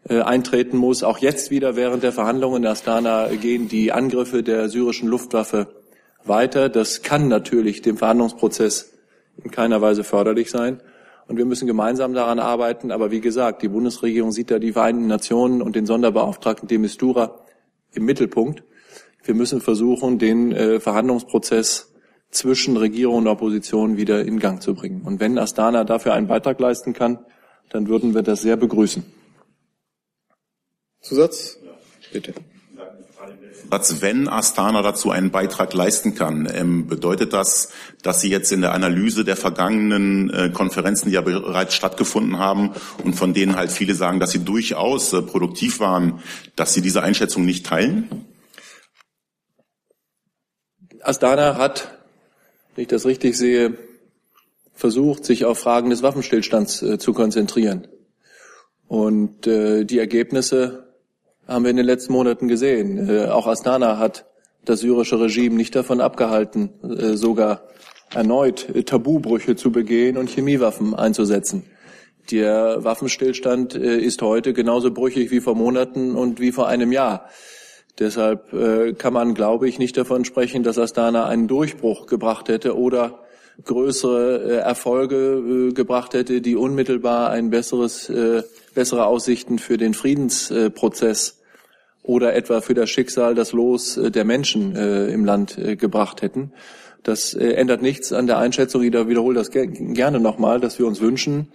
eintreten muss. Auch jetzt wieder während der Verhandlungen in Astana gehen die Angriffe der syrischen Luftwaffe weiter. Das kann natürlich dem Verhandlungsprozess in keiner Weise förderlich sein. Und wir müssen gemeinsam daran arbeiten. Aber wie gesagt, die Bundesregierung sieht da die Vereinten Nationen und den Sonderbeauftragten de Mistura im Mittelpunkt. Wir müssen versuchen, den Verhandlungsprozess zwischen Regierung und Opposition wieder in Gang zu bringen. Und wenn Astana dafür einen Beitrag leisten kann, dann würden wir das sehr begrüßen. Zusatz? Bitte. Wenn Astana dazu einen Beitrag leisten kann, bedeutet das, dass Sie jetzt in der Analyse der vergangenen Konferenzen, die ja bereits stattgefunden haben und von denen halt viele sagen, dass sie durchaus produktiv waren, dass Sie diese Einschätzung nicht teilen? Astana hat, wenn ich das richtig sehe, versucht, sich auf Fragen des Waffenstillstands zu konzentrieren. Und die Ergebnisse haben wir in den letzten Monaten gesehen. Auch Astana hat das syrische Regime nicht davon abgehalten, sogar erneut Tabubrüche zu begehen und Chemiewaffen einzusetzen. Der Waffenstillstand ist heute genauso brüchig wie vor Monaten und wie vor einem Jahr. Deshalb kann man, glaube ich, nicht davon sprechen, dass Astana einen Durchbruch gebracht hätte oder größere Erfolge gebracht hätte, die unmittelbar ein bessere Aussichten für den Friedensprozess oder etwa für das Schicksal, das Los der Menschen im Land gebracht hätten. Das ändert nichts an der Einschätzung, ich wiederhole das gerne nochmal, dass wir uns wünschen,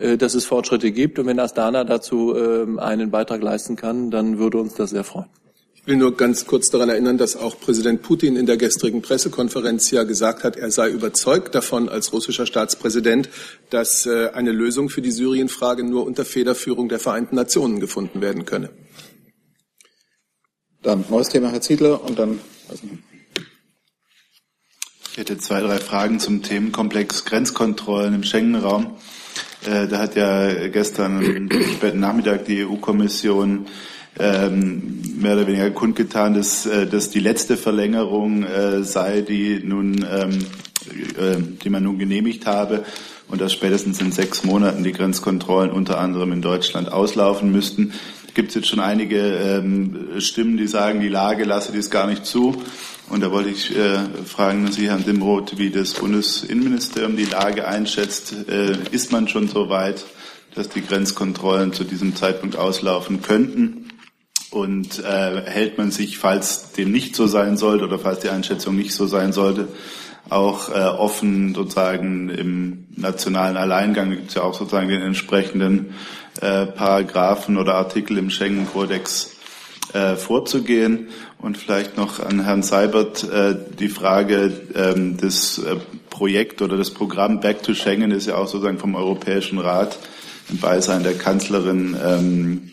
dass es Fortschritte gibt. Und wenn Astana dazu einen Beitrag leisten kann, dann würde uns das sehr freuen. Ich will nur ganz kurz daran erinnern, dass auch Präsident Putin in der gestrigen Pressekonferenz ja gesagt hat, er sei überzeugt davon als russischer Staatspräsident, dass eine Lösung für die Syrienfrage nur unter Federführung der Vereinten Nationen gefunden werden könne. Dann neues Thema, Herr Ziedler, und dann... Ich hätte zwei, drei Fragen zum Themenkomplex Grenzkontrollen im Schengen-Raum. Da hat ja gestern am späten Nachmittag die EU-Kommission mehr oder weniger kundgetan, dass die letzte Verlängerung sei, die man nun genehmigt habe, und dass spätestens in 6 Monaten die Grenzkontrollen unter anderem in Deutschland auslaufen müssten. Es gibt jetzt schon einige Stimmen, die sagen, die Lage lasse dies gar nicht zu. Und da wollte ich fragen Sie, Herrn Dimroth, wie das Bundesinnenministerium die Lage einschätzt. Ist man schon so weit, dass die Grenzkontrollen zu diesem Zeitpunkt auslaufen könnten? Und hält man sich, falls dem nicht so sein sollte oder falls die Einschätzung nicht so sein sollte, auch offen sozusagen im nationalen Alleingang? Da gibt es ja auch sozusagen den entsprechenden Paragraphen oder Artikel im Schengen-Kodex vorzugehen. Und vielleicht noch an Herrn Seibert die Frage, das Projekt oder das Programm Back to Schengen ist ja auch sozusagen vom Europäischen Rat im Beisein der Kanzlerin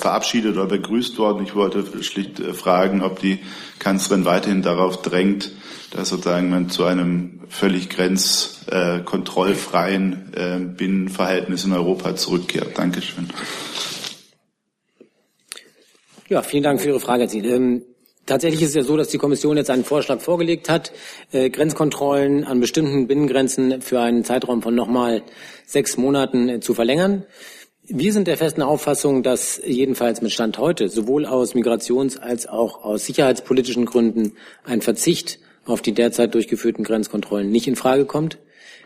verabschiedet oder begrüßt worden. Ich wollte schlicht fragen, ob die Kanzlerin weiterhin darauf drängt, dass sozusagen man zu einem völlig grenzkontrollfreien Binnenverhältnis in Europa zurückkehrt. Dankeschön. Ja, vielen Dank für Ihre Frage, Herr Ziedl. Tatsächlich ist es ja so, dass die Kommission jetzt einen Vorschlag vorgelegt hat, Grenzkontrollen an bestimmten Binnengrenzen für einen Zeitraum von nochmal 6 Monaten zu verlängern. Wir sind der festen Auffassung, dass jedenfalls mit Stand heute sowohl aus migrations- als auch aus sicherheitspolitischen Gründen ein Verzicht auf die derzeit durchgeführten Grenzkontrollen nicht in Frage kommt.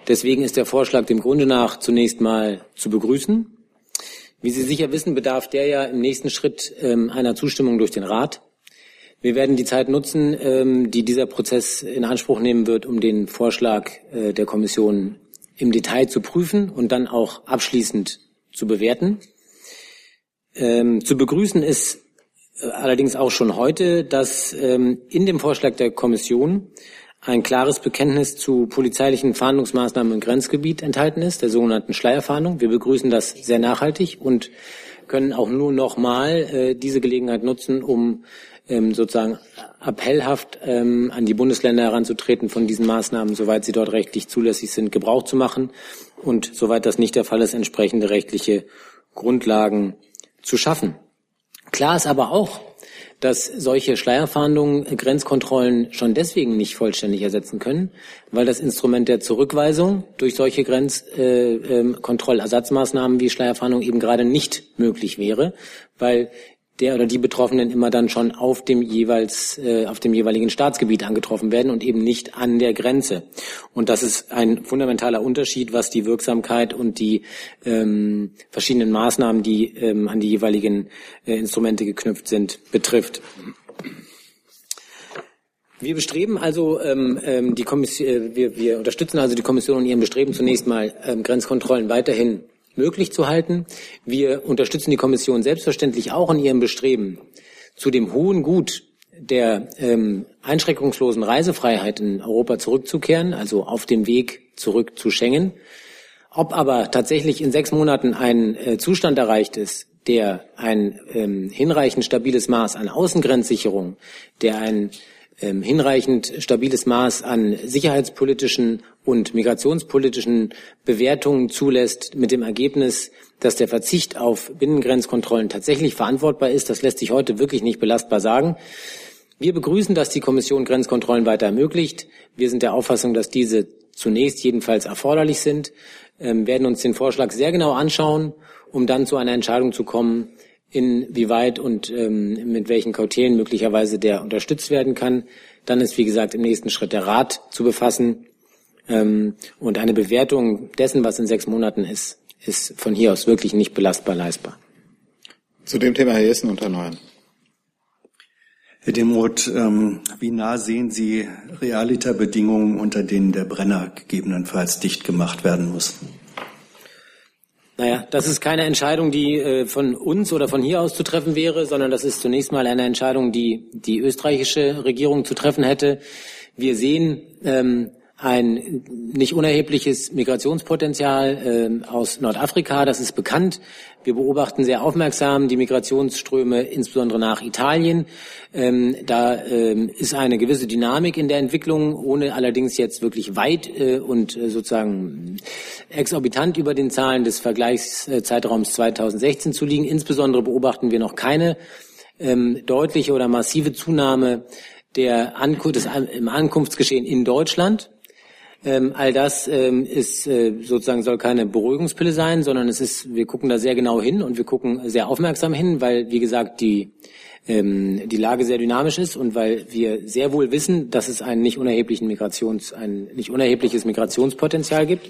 Deswegen ist der Vorschlag dem Grunde nach zunächst mal zu begrüßen. Wie Sie sicher wissen, bedarf der ja im nächsten Schritt einer Zustimmung durch den Rat. Wir werden die Zeit nutzen, die dieser Prozess in Anspruch nehmen wird, um den Vorschlag der Kommission im Detail zu prüfen und dann auch abschließend zu bewerten. Zu begrüßen ist allerdings auch schon heute, dass in dem Vorschlag der Kommission ein klares Bekenntnis zu polizeilichen Fahndungsmaßnahmen im Grenzgebiet enthalten ist, der sogenannten Schleierfahndung. Wir begrüßen das sehr nachhaltig und können auch nur nochmal diese Gelegenheit nutzen, um sozusagen appellhaft an die Bundesländer heranzutreten, von diesen Maßnahmen, soweit sie dort rechtlich zulässig sind, Gebrauch zu machen und soweit das nicht der Fall ist, entsprechende rechtliche Grundlagen zu schaffen. Klar ist aber auch, dass solche Schleierfahndungen Grenzkontrollen schon deswegen nicht vollständig ersetzen können, weil das Instrument der Zurückweisung durch solche Grenzkontrollersatzmaßnahmen wie Schleierfahndung eben gerade nicht möglich wäre, weil der oder die Betroffenen immer dann schon auf dem jeweiligen Staatsgebiet angetroffen werden und eben nicht an der Grenze. Und das ist ein fundamentaler Unterschied, was die Wirksamkeit und die verschiedenen Maßnahmen, die an die jeweiligen Instrumente geknüpft sind, betrifft. Wir bestreben also die Kommission, wir unterstützen also die Kommission in ihrem Bestreben, zunächst mal Grenzkontrollen weiterhin möglich zu halten. Wir unterstützen die Kommission selbstverständlich auch in ihrem Bestreben, zu dem hohen Gut der einschränkungslosen Reisefreiheit in Europa zurückzukehren, also auf dem Weg zurück zu Schengen. Ob aber tatsächlich in 6 Monaten ein Zustand erreicht ist, der ein hinreichend stabiles Maß an Außengrenzsicherung, der ein hinreichend stabiles Maß an sicherheitspolitischen und migrationspolitischen Bewertungen zulässt, mit dem Ergebnis, dass der Verzicht auf Binnengrenzkontrollen tatsächlich verantwortbar ist. Das lässt sich heute wirklich nicht belastbar sagen. Wir begrüßen, dass die Kommission Grenzkontrollen weiter ermöglicht. Wir sind der Auffassung, dass diese zunächst jedenfalls erforderlich sind, werden uns den Vorschlag sehr genau anschauen, um dann zu einer Entscheidung zu kommen, inwieweit und mit welchen Kautelen möglicherweise der unterstützt werden kann. Dann ist, wie gesagt, im nächsten Schritt der Rat zu befassen. Und eine Bewertung dessen, was in 6 Monaten ist, ist von hier aus wirklich nicht belastbar leistbar. Zu dem Thema Herr Jessen und Herr Neumann. Herr Demuth, wie nah sehen Sie Realita-Bedingungen, unter denen der Brenner gegebenenfalls dicht gemacht werden muss? Naja, das ist keine Entscheidung, die von uns oder von hier aus zu treffen wäre, sondern das ist zunächst mal eine Entscheidung, die die österreichische Regierung zu treffen hätte. Wir sehen ein nicht unerhebliches Migrationspotenzial aus Nordafrika, das ist bekannt. Wir beobachten sehr aufmerksam die Migrationsströme, insbesondere nach Italien. Da ist eine gewisse Dynamik in der Entwicklung, ohne allerdings jetzt wirklich weit und sozusagen exorbitant über den Zahlen des Vergleichszeitraums 2016 zu liegen. Insbesondere beobachten wir noch keine deutliche oder massive Zunahme im Ankunftsgeschehen in Deutschland. All das ist sozusagen soll keine Beruhigungspille sein, sondern wir gucken da sehr genau hin und wir gucken sehr aufmerksam hin, weil, wie gesagt, die Lage sehr dynamisch ist und weil wir sehr wohl wissen, dass es ein nicht unerhebliches Migrationspotenzial gibt.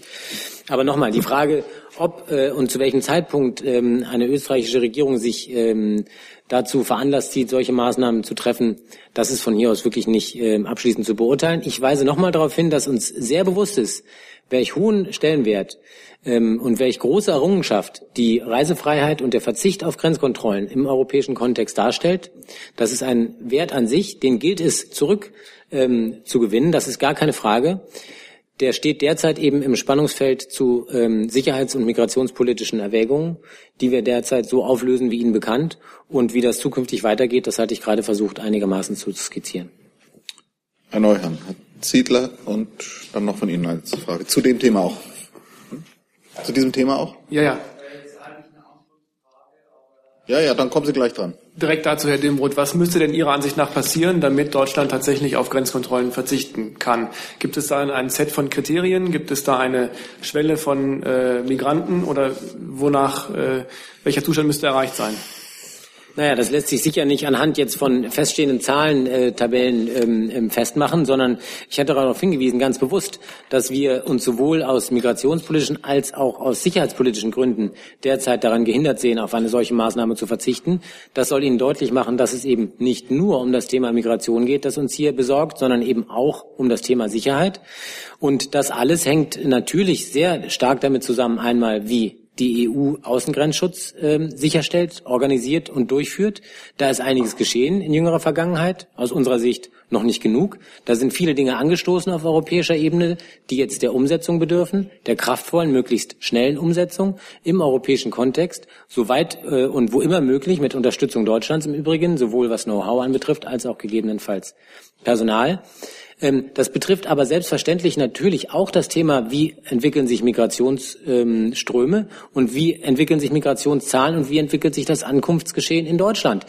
Aber nochmal, die Frage, ob und zu welchem Zeitpunkt eine österreichische Regierung sich dazu veranlasst sieht, solche Maßnahmen zu treffen, das ist von hier aus wirklich nicht abschließend zu beurteilen. Ich weise nochmal darauf hin, dass uns sehr bewusst ist, welch hohen Stellenwert und welch große Errungenschaft die Reisefreiheit und der Verzicht auf Grenzkontrollen im europäischen Kontext darstellt. Das ist ein Wert an sich, den gilt es zurück zu gewinnen, das ist gar keine Frage. Der steht derzeit eben im Spannungsfeld zu sicherheits- und migrationspolitischen Erwägungen, die wir derzeit so auflösen, wie Ihnen bekannt. Und wie das zukünftig weitergeht, das hatte ich gerade versucht, einigermaßen zu skizzieren. Herr Neumann, Herr Ziedler und dann noch von Ihnen eine Frage. Zu dem Thema auch. Zu diesem Thema auch? Ja, ja. Ja, ja, dann kommen Sie gleich dran. Direkt dazu, Herr Dimroth, was müsste denn Ihrer Ansicht nach passieren, damit Deutschland tatsächlich auf Grenzkontrollen verzichten kann? Gibt es da ein Set von Kriterien? Gibt es da eine Schwelle von Migranten? Oder wonach, welcher Zustand müsste erreicht sein? Naja, das lässt sich sicher nicht anhand jetzt von feststehenden Zahlentabellen festmachen, sondern ich hatte darauf hingewiesen, ganz bewusst, dass wir uns sowohl aus migrationspolitischen als auch aus sicherheitspolitischen Gründen derzeit daran gehindert sehen, auf eine solche Maßnahme zu verzichten. Das soll Ihnen deutlich machen, dass es eben nicht nur um das Thema Migration geht, das uns hier besorgt, sondern eben auch um das Thema Sicherheit. Und das alles hängt natürlich sehr stark damit zusammen, einmal wie die EU Außengrenzschutz sicherstellt, organisiert und durchführt. Da ist einiges geschehen in jüngerer Vergangenheit, aus unserer Sicht noch nicht genug. Da sind viele Dinge angestoßen auf europäischer Ebene, die jetzt der Umsetzung bedürfen, der kraftvollen, möglichst schnellen Umsetzung im europäischen Kontext, soweit und wo immer möglich, mit Unterstützung Deutschlands im Übrigen, sowohl was Know-how anbetrifft, als auch gegebenenfalls Personal. Das betrifft aber selbstverständlich natürlich auch das Thema, wie entwickeln sich Migrationsströme und wie entwickeln sich Migrationszahlen und wie entwickelt sich das Ankunftsgeschehen in Deutschland.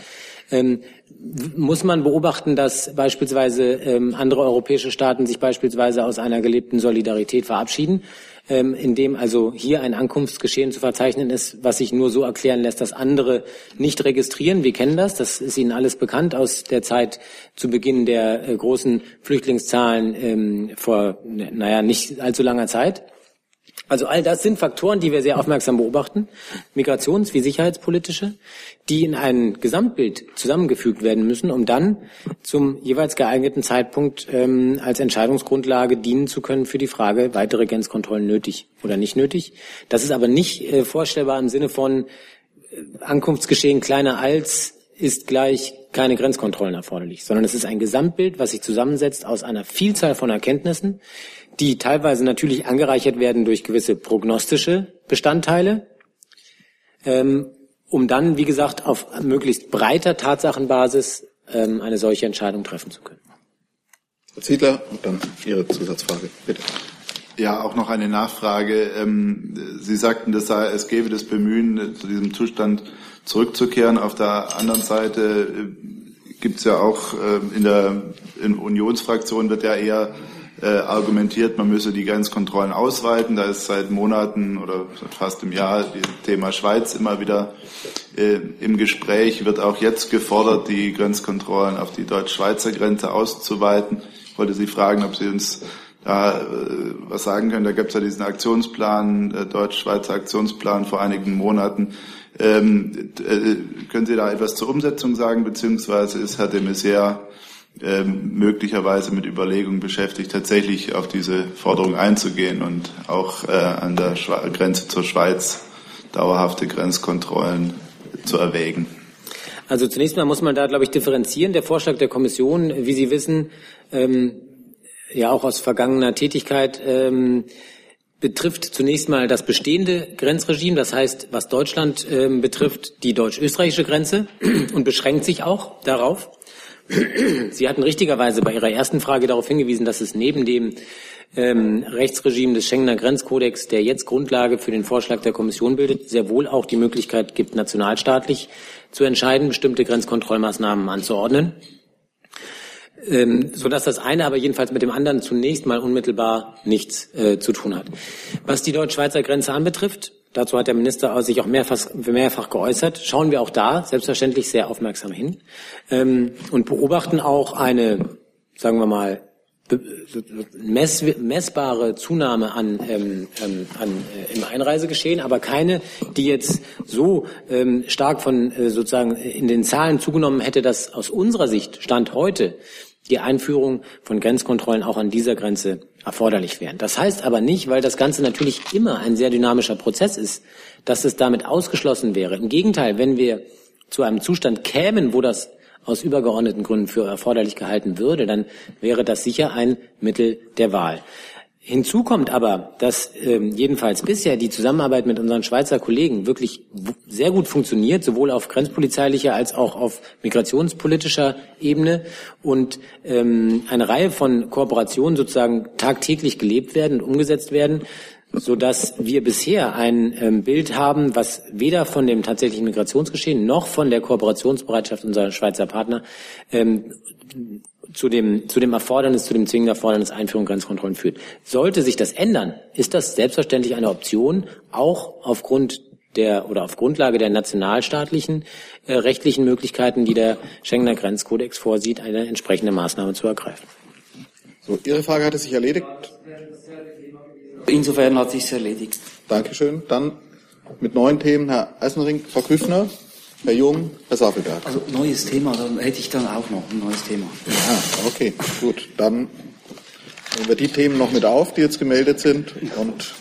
Muss man beobachten, dass beispielsweise andere europäische Staaten sich beispielsweise aus einer gelebten Solidarität verabschieden, indem also hier ein Ankunftsgeschehen zu verzeichnen ist, was sich nur so erklären lässt, dass andere nicht registrieren. Wir kennen das, das ist Ihnen alles bekannt aus der Zeit zu Beginn der großen Flüchtlingszahlen vor, naja, nicht allzu langer Zeit. Also all das sind Faktoren, die wir sehr aufmerksam beobachten, migrations- wie sicherheitspolitische, die in ein Gesamtbild zusammengefügt werden müssen, um dann zum jeweils geeigneten Zeitpunkt als Entscheidungsgrundlage dienen zu können für die Frage, weitere Grenzkontrollen nötig oder nicht nötig. Das ist aber nicht vorstellbar im Sinne von Ankunftsgeschehen kleiner als ist gleich keine Grenzkontrollen erforderlich, sondern es ist ein Gesamtbild, was sich zusammensetzt aus einer Vielzahl von Erkenntnissen, die teilweise natürlich angereichert werden durch gewisse prognostische Bestandteile, um dann, wie gesagt, auf möglichst breiter Tatsachenbasis eine solche Entscheidung treffen zu können. Herr Ziedler, und dann Ihre Zusatzfrage, bitte. Ja, auch noch eine Nachfrage. Sie sagten, es gäbe das Bemühen, zu diesem Zustand zurückzukehren. Auf der anderen Seite gibt es ja auch in der Unionsfraktion wird ja eher argumentiert, man müsse die Grenzkontrollen ausweiten. Da ist seit Monaten oder fast im Jahr dieses Thema Schweiz immer wieder im Gespräch, wird auch jetzt gefordert, die Grenzkontrollen auf die deutsch-Schweizer Grenze auszuweiten. Ich wollte Sie fragen, ob Sie uns da was sagen können. Da gab es ja diesen Aktionsplan, deutsch-Schweizer Aktionsplan vor einigen Monaten. Können Sie da etwas zur Umsetzung sagen, beziehungsweise ist Herr de Maizière möglicherweise mit Überlegungen beschäftigt, tatsächlich auf diese Forderung einzugehen und auch an der Grenze zur Schweiz dauerhafte Grenzkontrollen zu erwägen? Also zunächst mal muss man da, glaube ich, differenzieren. Der Vorschlag der Kommission, wie Sie wissen, ja auch aus vergangener Tätigkeit, betrifft zunächst mal das bestehende Grenzregime, das heißt, was Deutschland betrifft, die deutsch-österreichische Grenze und beschränkt sich auch darauf. Sie hatten richtigerweise bei Ihrer ersten Frage darauf hingewiesen, dass es neben dem Rechtsregime des Schengener Grenzkodex, der jetzt Grundlage für den Vorschlag der Kommission bildet, sehr wohl auch die Möglichkeit gibt, nationalstaatlich zu entscheiden, bestimmte Grenzkontrollmaßnahmen anzuordnen, sodass das eine aber jedenfalls mit dem anderen zunächst mal unmittelbar nichts zu tun hat. Was die deutsch-Schweizer Grenze anbetrifft, dazu hat der Minister sich auch mehrfach geäußert, schauen wir auch da selbstverständlich sehr aufmerksam hin und beobachten auch eine, sagen wir mal, messbare Zunahme im Einreisegeschehen, aber keine, die jetzt so stark von sozusagen in den Zahlen zugenommen hätte, dass aus unserer Sicht Stand heute die Einführung von Grenzkontrollen auch an dieser Grenze erforderlich wären. Das heißt aber nicht, weil das Ganze natürlich immer ein sehr dynamischer Prozess ist, dass es damit ausgeschlossen wäre. Im Gegenteil, wenn wir zu einem Zustand kämen, wo das aus übergeordneten Gründen für erforderlich gehalten würde, dann wäre das sicher ein Mittel der Wahl. Hinzu kommt aber, dass jedenfalls bisher die Zusammenarbeit mit unseren Schweizer Kollegen wirklich sehr gut funktioniert, sowohl auf grenzpolizeilicher als auch auf migrationspolitischer Ebene und eine Reihe von Kooperationen sozusagen tagtäglich gelebt werden und umgesetzt werden, sodass wir bisher ein Bild haben, was weder von dem tatsächlichen Migrationsgeschehen noch von der Kooperationsbereitschaft unserer Schweizer Partner zu dem Erfordernis, zu dem zwingenden Erfordernis Einführung Grenzkontrollen führt. Sollte sich das ändern, ist das selbstverständlich eine Option, auch aufgrund der oder auf Grundlage der nationalstaatlichen rechtlichen Möglichkeiten, die der Schengener Grenzkodex vorsieht, eine entsprechende Maßnahme zu ergreifen. So, Ihre Frage hatte sich erledigt. Insofern hat sich's erledigt. Dankeschön. Dann mit neuen Themen Herr Eisenring, Frau Küffner, Herr Jung, Herr Safelberg. Also neues Thema, dann hätte ich dann auch noch ein neues Thema. Ja, okay, gut. Dann nehmen wir die Themen noch mit auf, die jetzt gemeldet sind. Und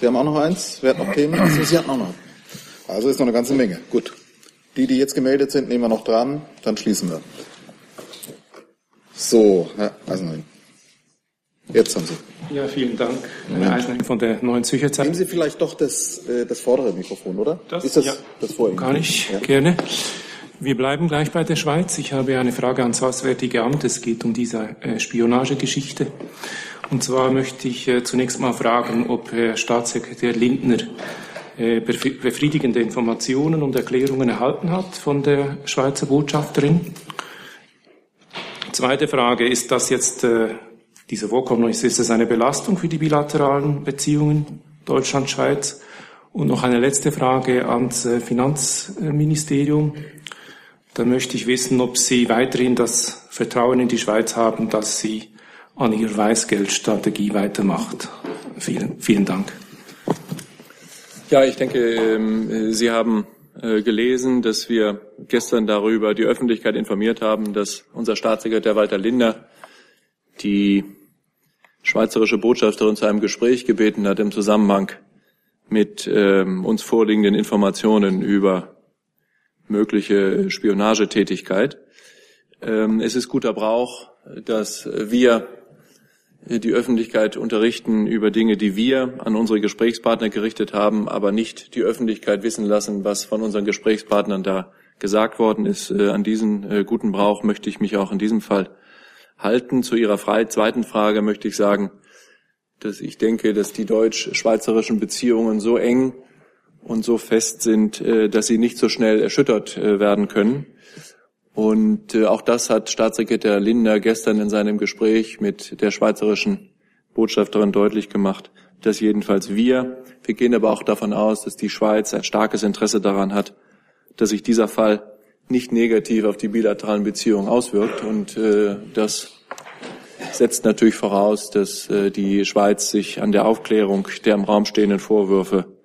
Sie haben auch noch eins? Wer hat noch Themen? Also, Sie hatten auch noch. Also ist noch eine ganze Menge. Gut. Die jetzt gemeldet sind, nehmen wir noch dran, dann schließen wir. So, Herr Eisenring. Jetzt haben Sie. Ja, vielen Dank, Herr Eisenring von der Neuen Zürcher Zeitung. Nehmen Sie vielleicht doch das vordere Mikrofon, oder? Das vor Ihnen? Kann ich, ja. Gerne. Wir bleiben gleich bei der Schweiz. Ich habe eine Frage ans Auswärtige Amt. Es geht um diese Spionagegeschichte. Und zwar möchte ich zunächst mal fragen, ob Herr Staatssekretär Lindner befriedigende Informationen und Erklärungen erhalten hat von der Schweizer Botschafterin. Zweite Frage, ist das jetzt... Diese Vorkommnisse, ist es eine Belastung für die bilateralen Beziehungen Deutschland-Schweiz? Und noch eine letzte Frage ans Finanzministerium. Da möchte ich wissen, ob Sie weiterhin das Vertrauen in die Schweiz haben, dass sie an ihrer Weißgeldstrategie weitermacht. Vielen Dank. Ja, ich denke, Sie haben gelesen, dass wir gestern darüber die Öffentlichkeit informiert haben, dass unser Staatssekretär Walter Lindner die schweizerische Botschafterin zu einem Gespräch gebeten hat im Zusammenhang mit uns vorliegenden Informationen über mögliche Spionagetätigkeit. Es ist guter Brauch, dass wir die Öffentlichkeit unterrichten über Dinge, die wir an unsere Gesprächspartner gerichtet haben, aber nicht die Öffentlichkeit wissen lassen, was von unseren Gesprächspartnern da gesagt worden ist. An diesen guten Brauch möchte ich mich auch in diesem Fall halten. Zu Ihrer zweiten Frage möchte ich sagen, dass ich denke, dass die deutsch-schweizerischen Beziehungen so eng und so fest sind, dass sie nicht so schnell erschüttert werden können. Und auch das hat Staatssekretär Lindner gestern in seinem Gespräch mit der schweizerischen Botschafterin deutlich gemacht, dass jedenfalls wir gehen aber auch davon aus, dass die Schweiz ein starkes Interesse daran hat, dass sich dieser Fall nicht negativ auf die bilateralen Beziehungen auswirkt. Und das setzt natürlich voraus, dass die Schweiz sich an der Aufklärung der im Raum stehenden Vorwürfe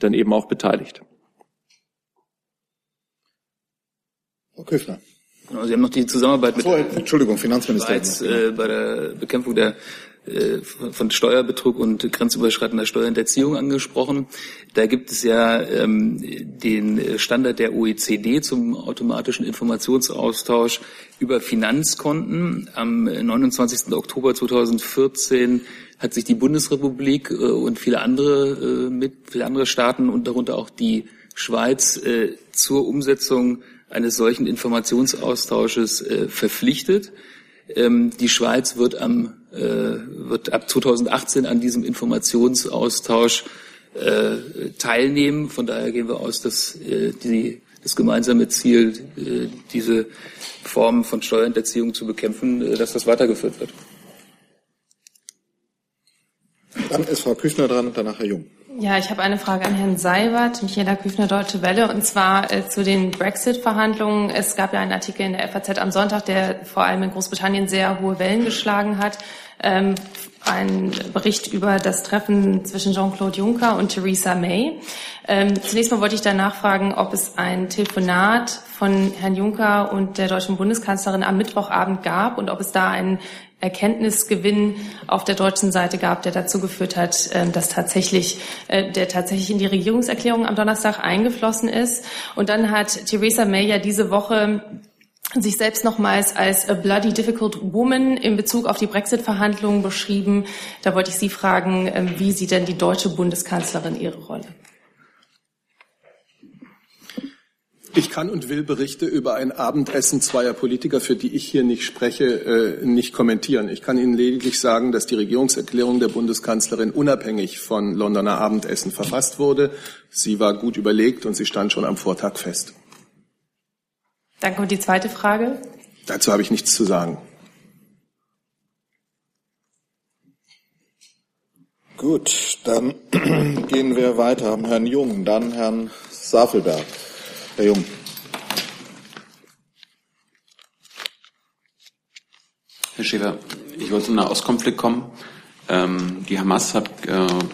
dann eben auch beteiligt. Frau Küffner. Sie haben noch die Zusammenarbeit mit Finanzministerium. Schweiz, bei der Bekämpfung der von Steuerbetrug und grenzüberschreitender Steuerhinterziehung angesprochen. Da gibt es ja den Standard der OECD zum automatischen Informationsaustausch über Finanzkonten. Am 29. Oktober 2014 hat sich die Bundesrepublik und viele andere Staaten und darunter auch die Schweiz zur Umsetzung eines solchen Informationsaustausches verpflichtet. Die Schweiz wird ab 2018 an diesem Informationsaustausch teilnehmen. Von daher gehen wir aus, dass das gemeinsame Ziel, diese Formen von Steuerhinterziehung zu bekämpfen, dass das weitergeführt wird. Dann ist Frau Küchner dran, danach Herr Jung. Ja, ich habe eine Frage an Herrn Seibert, Michaela Küchner, Deutsche Welle, und zwar zu den Brexit-Verhandlungen. Es gab ja einen Artikel in der FAZ am Sonntag, der vor allem in Großbritannien sehr hohe Wellen geschlagen hat. Ein Bericht über das Treffen zwischen Jean-Claude Juncker und Theresa May. Zunächst mal wollte ich da nachfragen, ob es ein Telefonat von Herrn Juncker und der deutschen Bundeskanzlerin am Mittwochabend gab und ob es da einen Erkenntnisgewinn auf der deutschen Seite gab, der dazu geführt hat, dass der tatsächlich in die Regierungserklärung am Donnerstag eingeflossen ist. Und dann hat Theresa May ja diese Woche sich selbst nochmals als a bloody difficult woman in Bezug auf die Brexit-Verhandlungen beschrieben. Da wollte ich Sie fragen, wie sieht denn die deutsche Bundeskanzlerin ihre Rolle? Ich kann und will Berichte über ein Abendessen zweier Politiker, für die ich hier nicht spreche, nicht kommentieren. Ich kann Ihnen lediglich sagen, dass die Regierungserklärung der Bundeskanzlerin unabhängig von Londoner Abendessen verfasst wurde. Sie war gut überlegt und sie stand schon am Vortag fest. Danke. Und die zweite Frage? Dazu habe ich nichts zu sagen. Gut, dann gehen wir weiter. Haben Herrn Jung, dann Herrn Safelberg. Herr Jung. Herr Schäfer, ich wollte zum Nahostkonflikt kommen. Die Hamas hat, glaube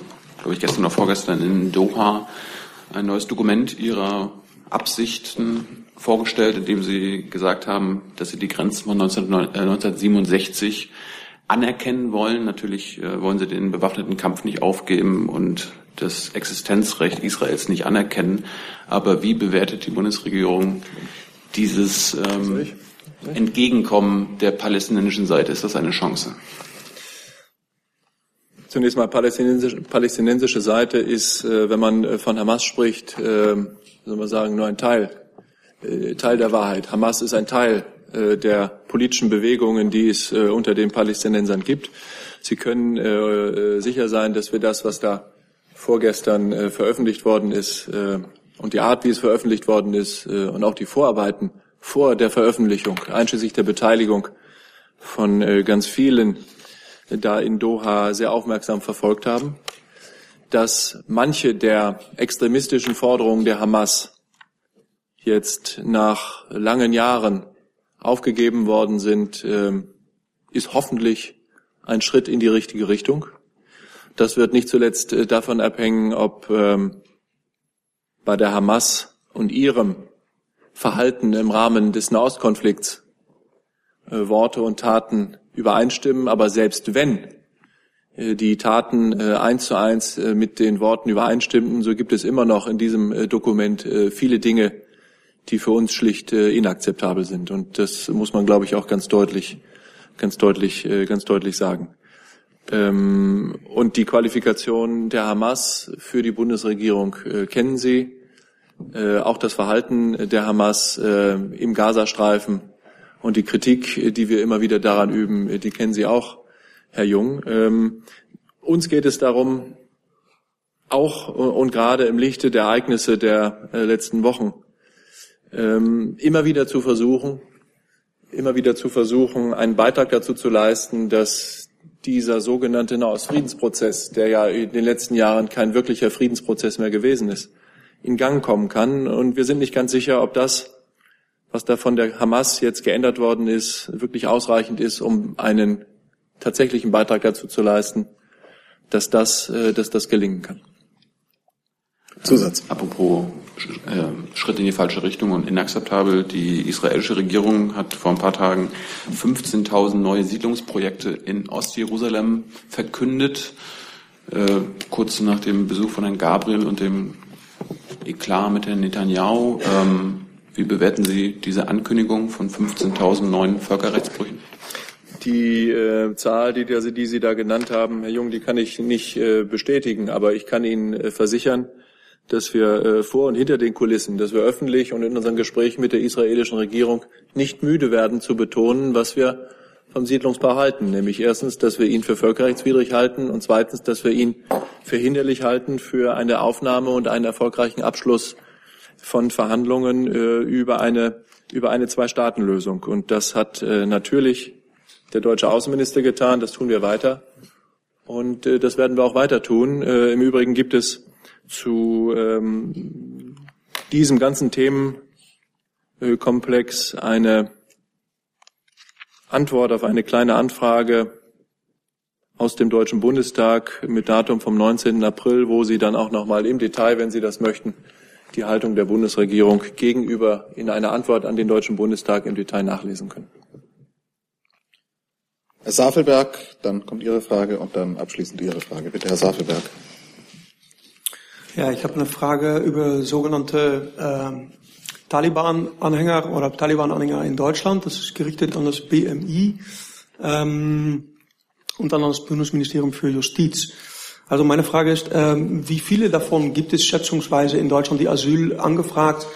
ich, gestern oder vorgestern in Doha ein neues Dokument ihrer Absichten vorgestellt, in dem sie gesagt haben, dass sie die Grenzen von 1967 anerkennen wollen. Natürlich wollen sie den bewaffneten Kampf nicht aufgeben und das Existenzrecht Israels nicht anerkennen. Aber wie bewertet die Bundesregierung dieses Entgegenkommen der palästinensischen Seite? Ist das eine Chance? Zunächst mal, palästinensische Seite ist, wenn man von Hamas spricht, soll man sagen, nur ein Teil der Wahrheit. Hamas ist ein Teil der politischen Bewegungen, die es unter den Palästinensern gibt. Sie können sicher sein, dass wir das, was da vorgestern veröffentlicht worden ist und die Art, wie es veröffentlicht worden ist und auch die Vorarbeiten vor der Veröffentlichung, einschließlich der Beteiligung von ganz vielen da in Doha sehr aufmerksam verfolgt haben, dass manche der extremistischen Forderungen der Hamas jetzt nach langen Jahren aufgegeben worden sind, ist hoffentlich ein Schritt in die richtige Richtung. Das wird nicht zuletzt davon abhängen, ob bei der Hamas und ihrem Verhalten im Rahmen des Nahostkonflikts Worte und Taten übereinstimmen. Aber selbst wenn die Taten eins zu eins mit den Worten übereinstimmten, so gibt es immer noch in diesem Dokument viele Dinge, die für uns schlicht inakzeptabel sind. Und das muss man, glaube ich, auch ganz deutlich sagen. Und die Qualifikation der Hamas für die Bundesregierung kennen Sie. Auch das Verhalten der Hamas im Gazastreifen und die Kritik, die wir immer wieder daran üben, die kennen Sie auch, Herr Jung. Uns geht es darum, auch und gerade im Lichte der Ereignisse der letzten Wochen, immer wieder zu versuchen, einen Beitrag dazu zu leisten, dass dieser sogenannte Nahostfriedensprozess, der ja in den letzten Jahren kein wirklicher Friedensprozess mehr gewesen ist, in Gang kommen kann. Und wir sind nicht ganz sicher, ob das, was da von der Hamas jetzt geändert worden ist, wirklich ausreichend ist, um einen tatsächlichen Beitrag dazu zu leisten, dass das gelingen kann. Zusatz. Apropos Schritt in die falsche Richtung und inakzeptabel. Die israelische Regierung hat vor ein paar Tagen 15.000 neue Siedlungsprojekte in Ostjerusalem verkündet. Kurz nach dem Besuch von Herrn Gabriel und dem Eklat mit Herrn Netanyahu. Wie bewerten Sie diese Ankündigung von 15.000 neuen Völkerrechtsbrüchen? Die Zahl, die Sie da genannt haben, Herr Jung, die kann ich nicht bestätigen, aber ich kann Ihnen versichern, dass wir vor und hinter den Kulissen, dass wir öffentlich und in unseren Gesprächen mit der israelischen Regierung nicht müde werden zu betonen, was wir vom Siedlungsbau halten. Nämlich erstens, dass wir ihn für völkerrechtswidrig halten und zweitens, dass wir ihn für hinderlich halten für eine Aufnahme und einen erfolgreichen Abschluss von Verhandlungen über eine Zwei-Staaten-Lösung. Und das hat natürlich der deutsche Außenminister getan. Das tun wir weiter. Und das werden wir auch weiter tun. Im Übrigen gibt es zu diesem ganzen Themenkomplex eine Antwort auf eine kleine Anfrage aus dem Deutschen Bundestag mit Datum vom 19. April, wo Sie dann auch nochmal im Detail, wenn Sie das möchten, die Haltung der Bundesregierung gegenüber in einer Antwort an den Deutschen Bundestag im Detail nachlesen können. Herr Safelberg, dann kommt Ihre Frage und dann abschließend Ihre Frage. Bitte, Herr Safelberg. Ja, ich habe eine Frage über sogenannte Taliban-Anhänger oder Taliban-Anhänger in Deutschland. Das ist gerichtet an das BMI und dann an das Bundesministerium für Justiz. Also meine Frage ist, wie viele davon gibt es schätzungsweise in Deutschland, die Asyl angefragt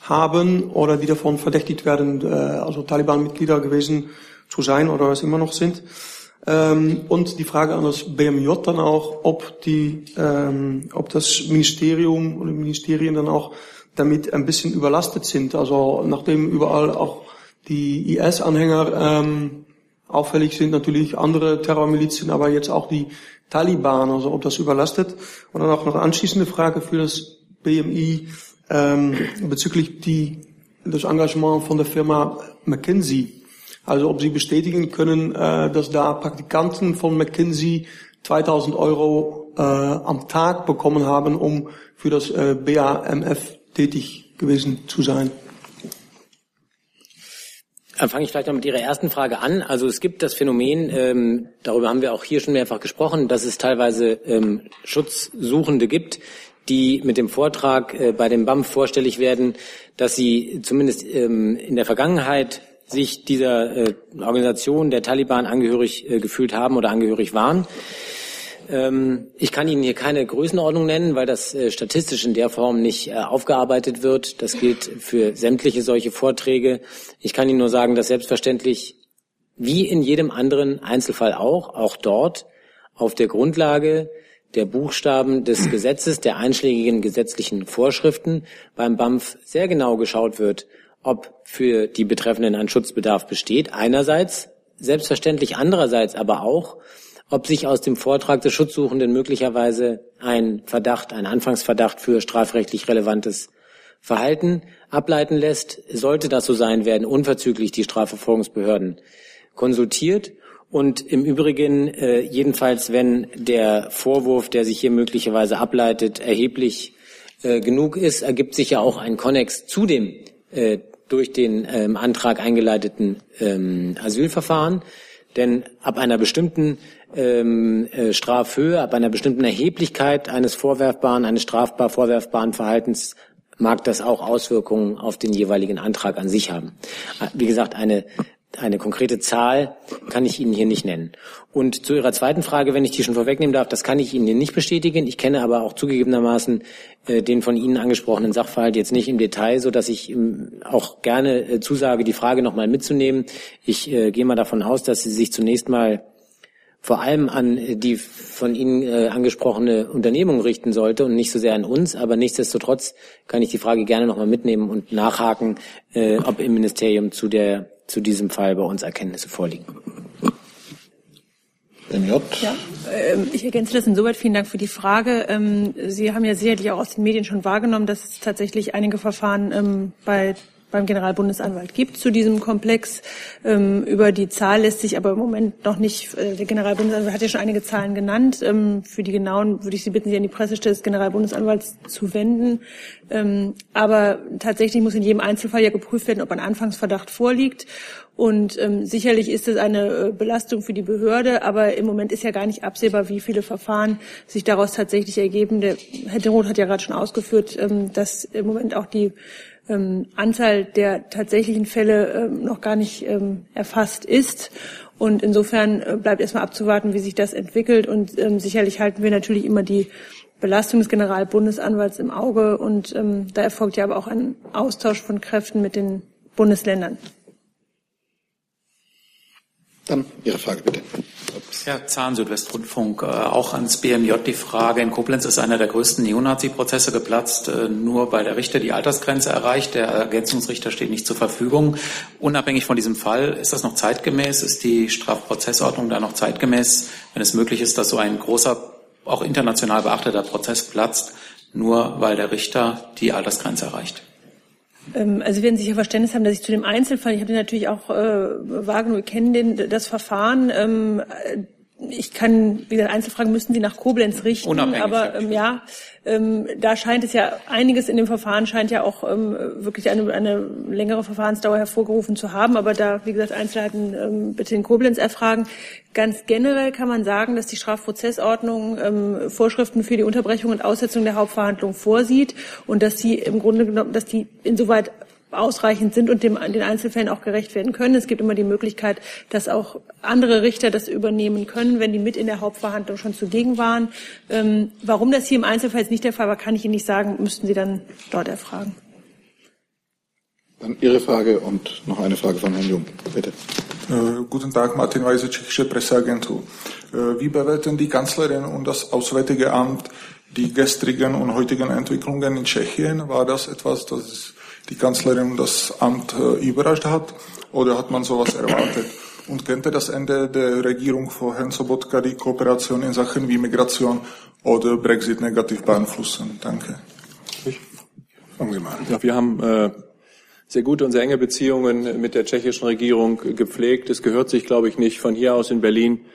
haben oder die davon verdächtigt werden, also Taliban-Mitglieder gewesen zu sein oder es immer noch sind. Und die Frage an das BMJ dann auch, ob das Ministerium oder Ministerien dann auch damit ein bisschen überlastet sind. Also nachdem überall auch die IS-Anhänger auffällig sind, natürlich andere Terrormilizen, aber jetzt auch die Taliban, also ob das überlastet. Und dann auch noch eine anschließende Frage für das BMI bezüglich das Engagement von der Firma McKinsey. Also ob Sie bestätigen können, dass da Praktikanten von McKinsey 2.000 € am Tag bekommen haben, um für das BAMF tätig gewesen zu sein. Fange ich vielleicht noch mit Ihrer ersten Frage an. Also es gibt das Phänomen, darüber haben wir auch hier schon mehrfach gesprochen, dass es teilweise Schutzsuchende gibt, die mit dem Vortrag bei dem BAMF vorstellig werden, dass sie zumindest in der Vergangenheit sich dieser Organisation der Taliban angehörig gefühlt haben oder angehörig waren. Ich kann Ihnen hier keine Größenordnung nennen, weil das statistisch in der Form nicht aufgearbeitet wird. Das gilt für sämtliche solche Vorträge. Ich kann Ihnen nur sagen, dass selbstverständlich, wie in jedem anderen Einzelfall auch dort, auf der Grundlage der Buchstaben des Gesetzes, der einschlägigen gesetzlichen Vorschriften, beim BAMF sehr genau geschaut wird, ob für die Betreffenden ein Schutzbedarf besteht, einerseits, selbstverständlich andererseits aber auch, ob sich aus dem Vortrag des Schutzsuchenden möglicherweise ein Verdacht, ein Anfangsverdacht für strafrechtlich relevantes Verhalten ableiten lässt. Sollte das so sein, werden unverzüglich die Strafverfolgungsbehörden konsultiert. Und im Übrigen, jedenfalls wenn der Vorwurf, der sich hier möglicherweise ableitet, erheblich genug ist, ergibt sich ja auch ein Konnex zu dem durch den Antrag eingeleiteten Asylverfahren. Denn ab einer bestimmten Strafhöhe, ab einer bestimmten Erheblichkeit eines strafbar vorwerfbaren Verhaltens mag das auch Auswirkungen auf den jeweiligen Antrag an sich haben. Wie gesagt, eine konkrete Zahl kann ich Ihnen hier nicht nennen. Und zu Ihrer zweiten Frage, wenn ich die schon vorwegnehmen darf, das kann ich Ihnen hier nicht bestätigen. Ich kenne aber auch zugegebenermaßen den von Ihnen angesprochenen Sachverhalt jetzt nicht im Detail, so dass ich auch gerne zusage, die Frage nochmal mitzunehmen. Ich gehe mal davon aus, dass Sie sich zunächst mal vor allem an die von Ihnen angesprochene Unternehmung richten sollte und nicht so sehr an uns. Aber nichtsdestotrotz kann ich die Frage gerne nochmal mitnehmen und nachhaken, ob im Ministerium zu diesem Fall bei uns Erkenntnisse vorliegen. Ja, ich ergänze das insoweit. Vielen Dank für die Frage. Sie haben ja sicherlich auch aus den Medien schon wahrgenommen, dass es tatsächlich einige Verfahren beim Generalbundesanwalt gibt zu diesem Komplex. Über die Zahl lässt sich aber im Moment noch nicht, der Generalbundesanwalt hat ja schon einige Zahlen genannt. Für die genauen würde ich Sie bitten, sich an die Pressestelle des Generalbundesanwalts zu wenden. Aber tatsächlich muss in jedem Einzelfall ja geprüft werden, ob ein Anfangsverdacht vorliegt. Und sicherlich ist es eine Belastung für die Behörde, aber im Moment ist ja gar nicht absehbar, wie viele Verfahren sich daraus tatsächlich ergeben. Herr de Roth hat ja gerade schon ausgeführt, dass im Moment auch die Anzahl der tatsächlichen Fälle noch gar nicht erfasst ist. Und insofern bleibt erstmal abzuwarten, wie sich das entwickelt. Und sicherlich halten wir natürlich immer die Belastung des Generalbundesanwalts im Auge. Und da erfolgt ja aber auch ein Austausch von Kräften mit den Bundesländern. Dann Ihre Frage bitte. Ja, Zahlen Südwestrundfunk, auch ans BMJ die Frage. In Koblenz ist einer der größten Neonazi-Prozesse geplatzt, nur weil der Richter die Altersgrenze erreicht. Der Ergänzungsrichter steht nicht zur Verfügung. Unabhängig von diesem Fall, ist das noch zeitgemäß? Ist die Strafprozessordnung da noch zeitgemäß, wenn es möglich ist, dass so ein großer, auch international beachteter Prozess platzt, nur weil der Richter die Altersgrenze erreicht? Also Sie werden sicher Verständnis haben, dass ich zu dem Einzelfall, ich habe den natürlich auch wahrgenommen, wir kennen das Verfahren. Ich kann, wie gesagt, Einzelfragen müssten Sie nach Koblenz richten. Unabhängig, aber da scheint es ja einiges in dem Verfahren, scheint ja auch wirklich eine längere Verfahrensdauer hervorgerufen zu haben. Aber da, wie gesagt, Einzelheiten bitte in Koblenz erfragen. Ganz generell kann man sagen, dass die Strafprozessordnung Vorschriften für die Unterbrechung und Aussetzung der Hauptverhandlung vorsieht und dass sie im Grunde genommen, dass die insoweit ausreichend sind und den Einzelfällen auch gerecht werden können. Es gibt immer die Möglichkeit, dass auch andere Richter das übernehmen können, wenn die mit in der Hauptverhandlung schon zugegen waren. Warum das hier im Einzelfall jetzt nicht der Fall war, kann ich Ihnen nicht sagen, müssten Sie dann dort erfragen. Dann Ihre Frage und noch eine Frage von Herrn Jung, bitte. Guten Tag, Martin Weise, Tschechische Presseagentur. Wie bewerten die Kanzlerin und das Auswärtige Amt die gestrigen und heutigen Entwicklungen in Tschechien? War das etwas, das die Kanzlerin und das Amt überrascht hat, oder hat man sowas erwartet? Und könnte das Ende der Regierung von Herrn Sobotka die Kooperation in Sachen wie Migration oder Brexit negativ beeinflussen? Danke. Fangen Sie mal an. Ja, wir haben sehr gute und sehr enge Beziehungen mit der tschechischen Regierung gepflegt. Es gehört sich, glaube ich, nicht, von hier aus in Berlin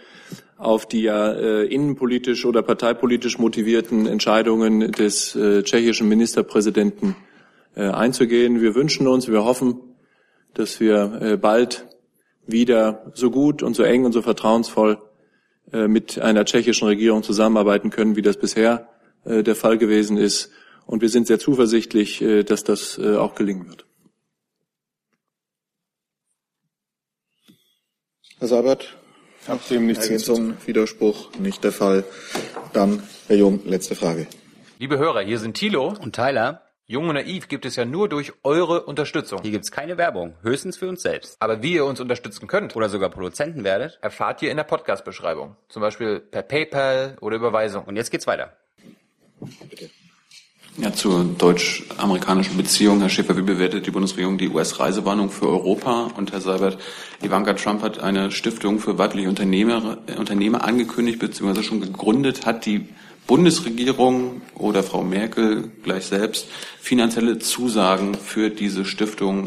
auf die innenpolitisch oder parteipolitisch motivierten Entscheidungen des tschechischen Ministerpräsidenten einzugehen. Wir wünschen uns, wir hoffen, dass wir bald wieder so gut und so eng und so vertrauensvoll mit einer tschechischen Regierung zusammenarbeiten können, wie das bisher der Fall gewesen ist. Und wir sind sehr zuversichtlich, dass das auch gelingen wird. Herr Seibert, Ergänzung, Widerspruch, nicht der Fall. Dann Herr Jung, letzte Frage. Liebe Hörer, hier sind Thilo und Tyler. Jung und Naiv gibt es ja nur durch eure Unterstützung. Hier gibt's keine Werbung, höchstens für uns selbst. Aber wie ihr uns unterstützen könnt oder sogar Produzenten werdet, erfahrt ihr in der Podcast-Beschreibung. Zum Beispiel per PayPal oder Überweisung. Und jetzt geht's weiter. Bitte. Ja, zur deutsch-amerikanischen Beziehung. Herr Schäfer, wie bewertet die Bundesregierung die US-Reisewarnung für Europa? Und Herr Seibert, Ivanka Trump hat eine Stiftung für weibliche Unternehmer angekündigt bzw. schon gegründet. Hat die Bundesregierung oder Frau Merkel gleich selbst finanzielle Zusagen für diese Stiftung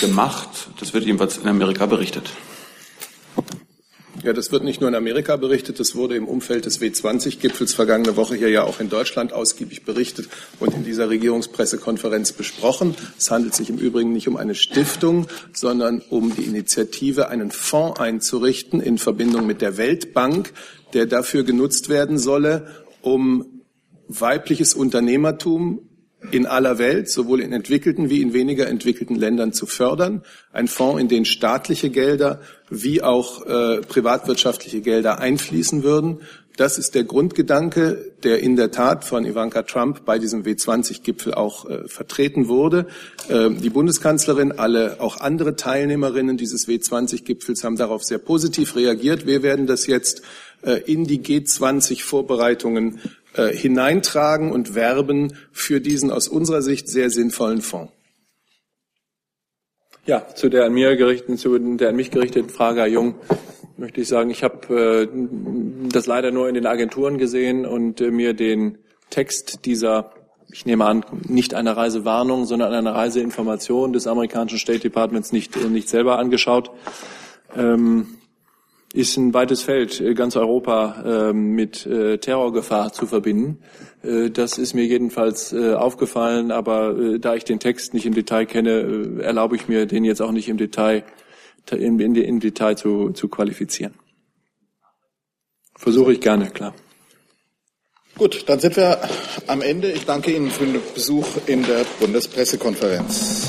gemacht? Das wird jedenfalls in Amerika berichtet. Ja, das wird nicht nur in Amerika berichtet, das wurde im Umfeld des W20-Gipfels vergangene Woche hier ja auch in Deutschland ausgiebig berichtet und in dieser Regierungspressekonferenz besprochen. Es handelt sich im Übrigen nicht um eine Stiftung, sondern um die Initiative, einen Fonds einzurichten in Verbindung mit der Weltbank, der dafür genutzt werden solle, um weibliches Unternehmertum in aller Welt, sowohl in entwickelten wie in weniger entwickelten Ländern zu fördern. Ein Fonds, in den staatliche Gelder wie auch privatwirtschaftliche Gelder einfließen würden. Das ist der Grundgedanke, der in der Tat von Ivanka Trump bei diesem W20-Gipfel auch vertreten wurde. Die Bundeskanzlerin, alle auch andere Teilnehmerinnen dieses W20-Gipfels haben darauf sehr positiv reagiert. Wir werden das jetzt in die G20-Vorbereitungen hineintragen und werben für diesen aus unserer Sicht sehr sinnvollen Fonds. Ja, zu der an mich gerichteten Frage, Herr Jung, möchte ich sagen, ich habe das leider nur in den Agenturen gesehen und mir den Text dieser, ich nehme an, nicht einer Reisewarnung, sondern einer Reiseinformation des amerikanischen State Departments nicht selber angeschaut. Ist ein weites Feld, ganz Europa mit Terrorgefahr zu verbinden. Das ist mir jedenfalls aufgefallen, aber da ich den Text nicht im Detail kenne, erlaube ich mir, den jetzt auch nicht im Detail zu qualifizieren. Versuche ich gerne, klar. Gut, dann sind wir am Ende. Ich danke Ihnen für den Besuch in der Bundespressekonferenz.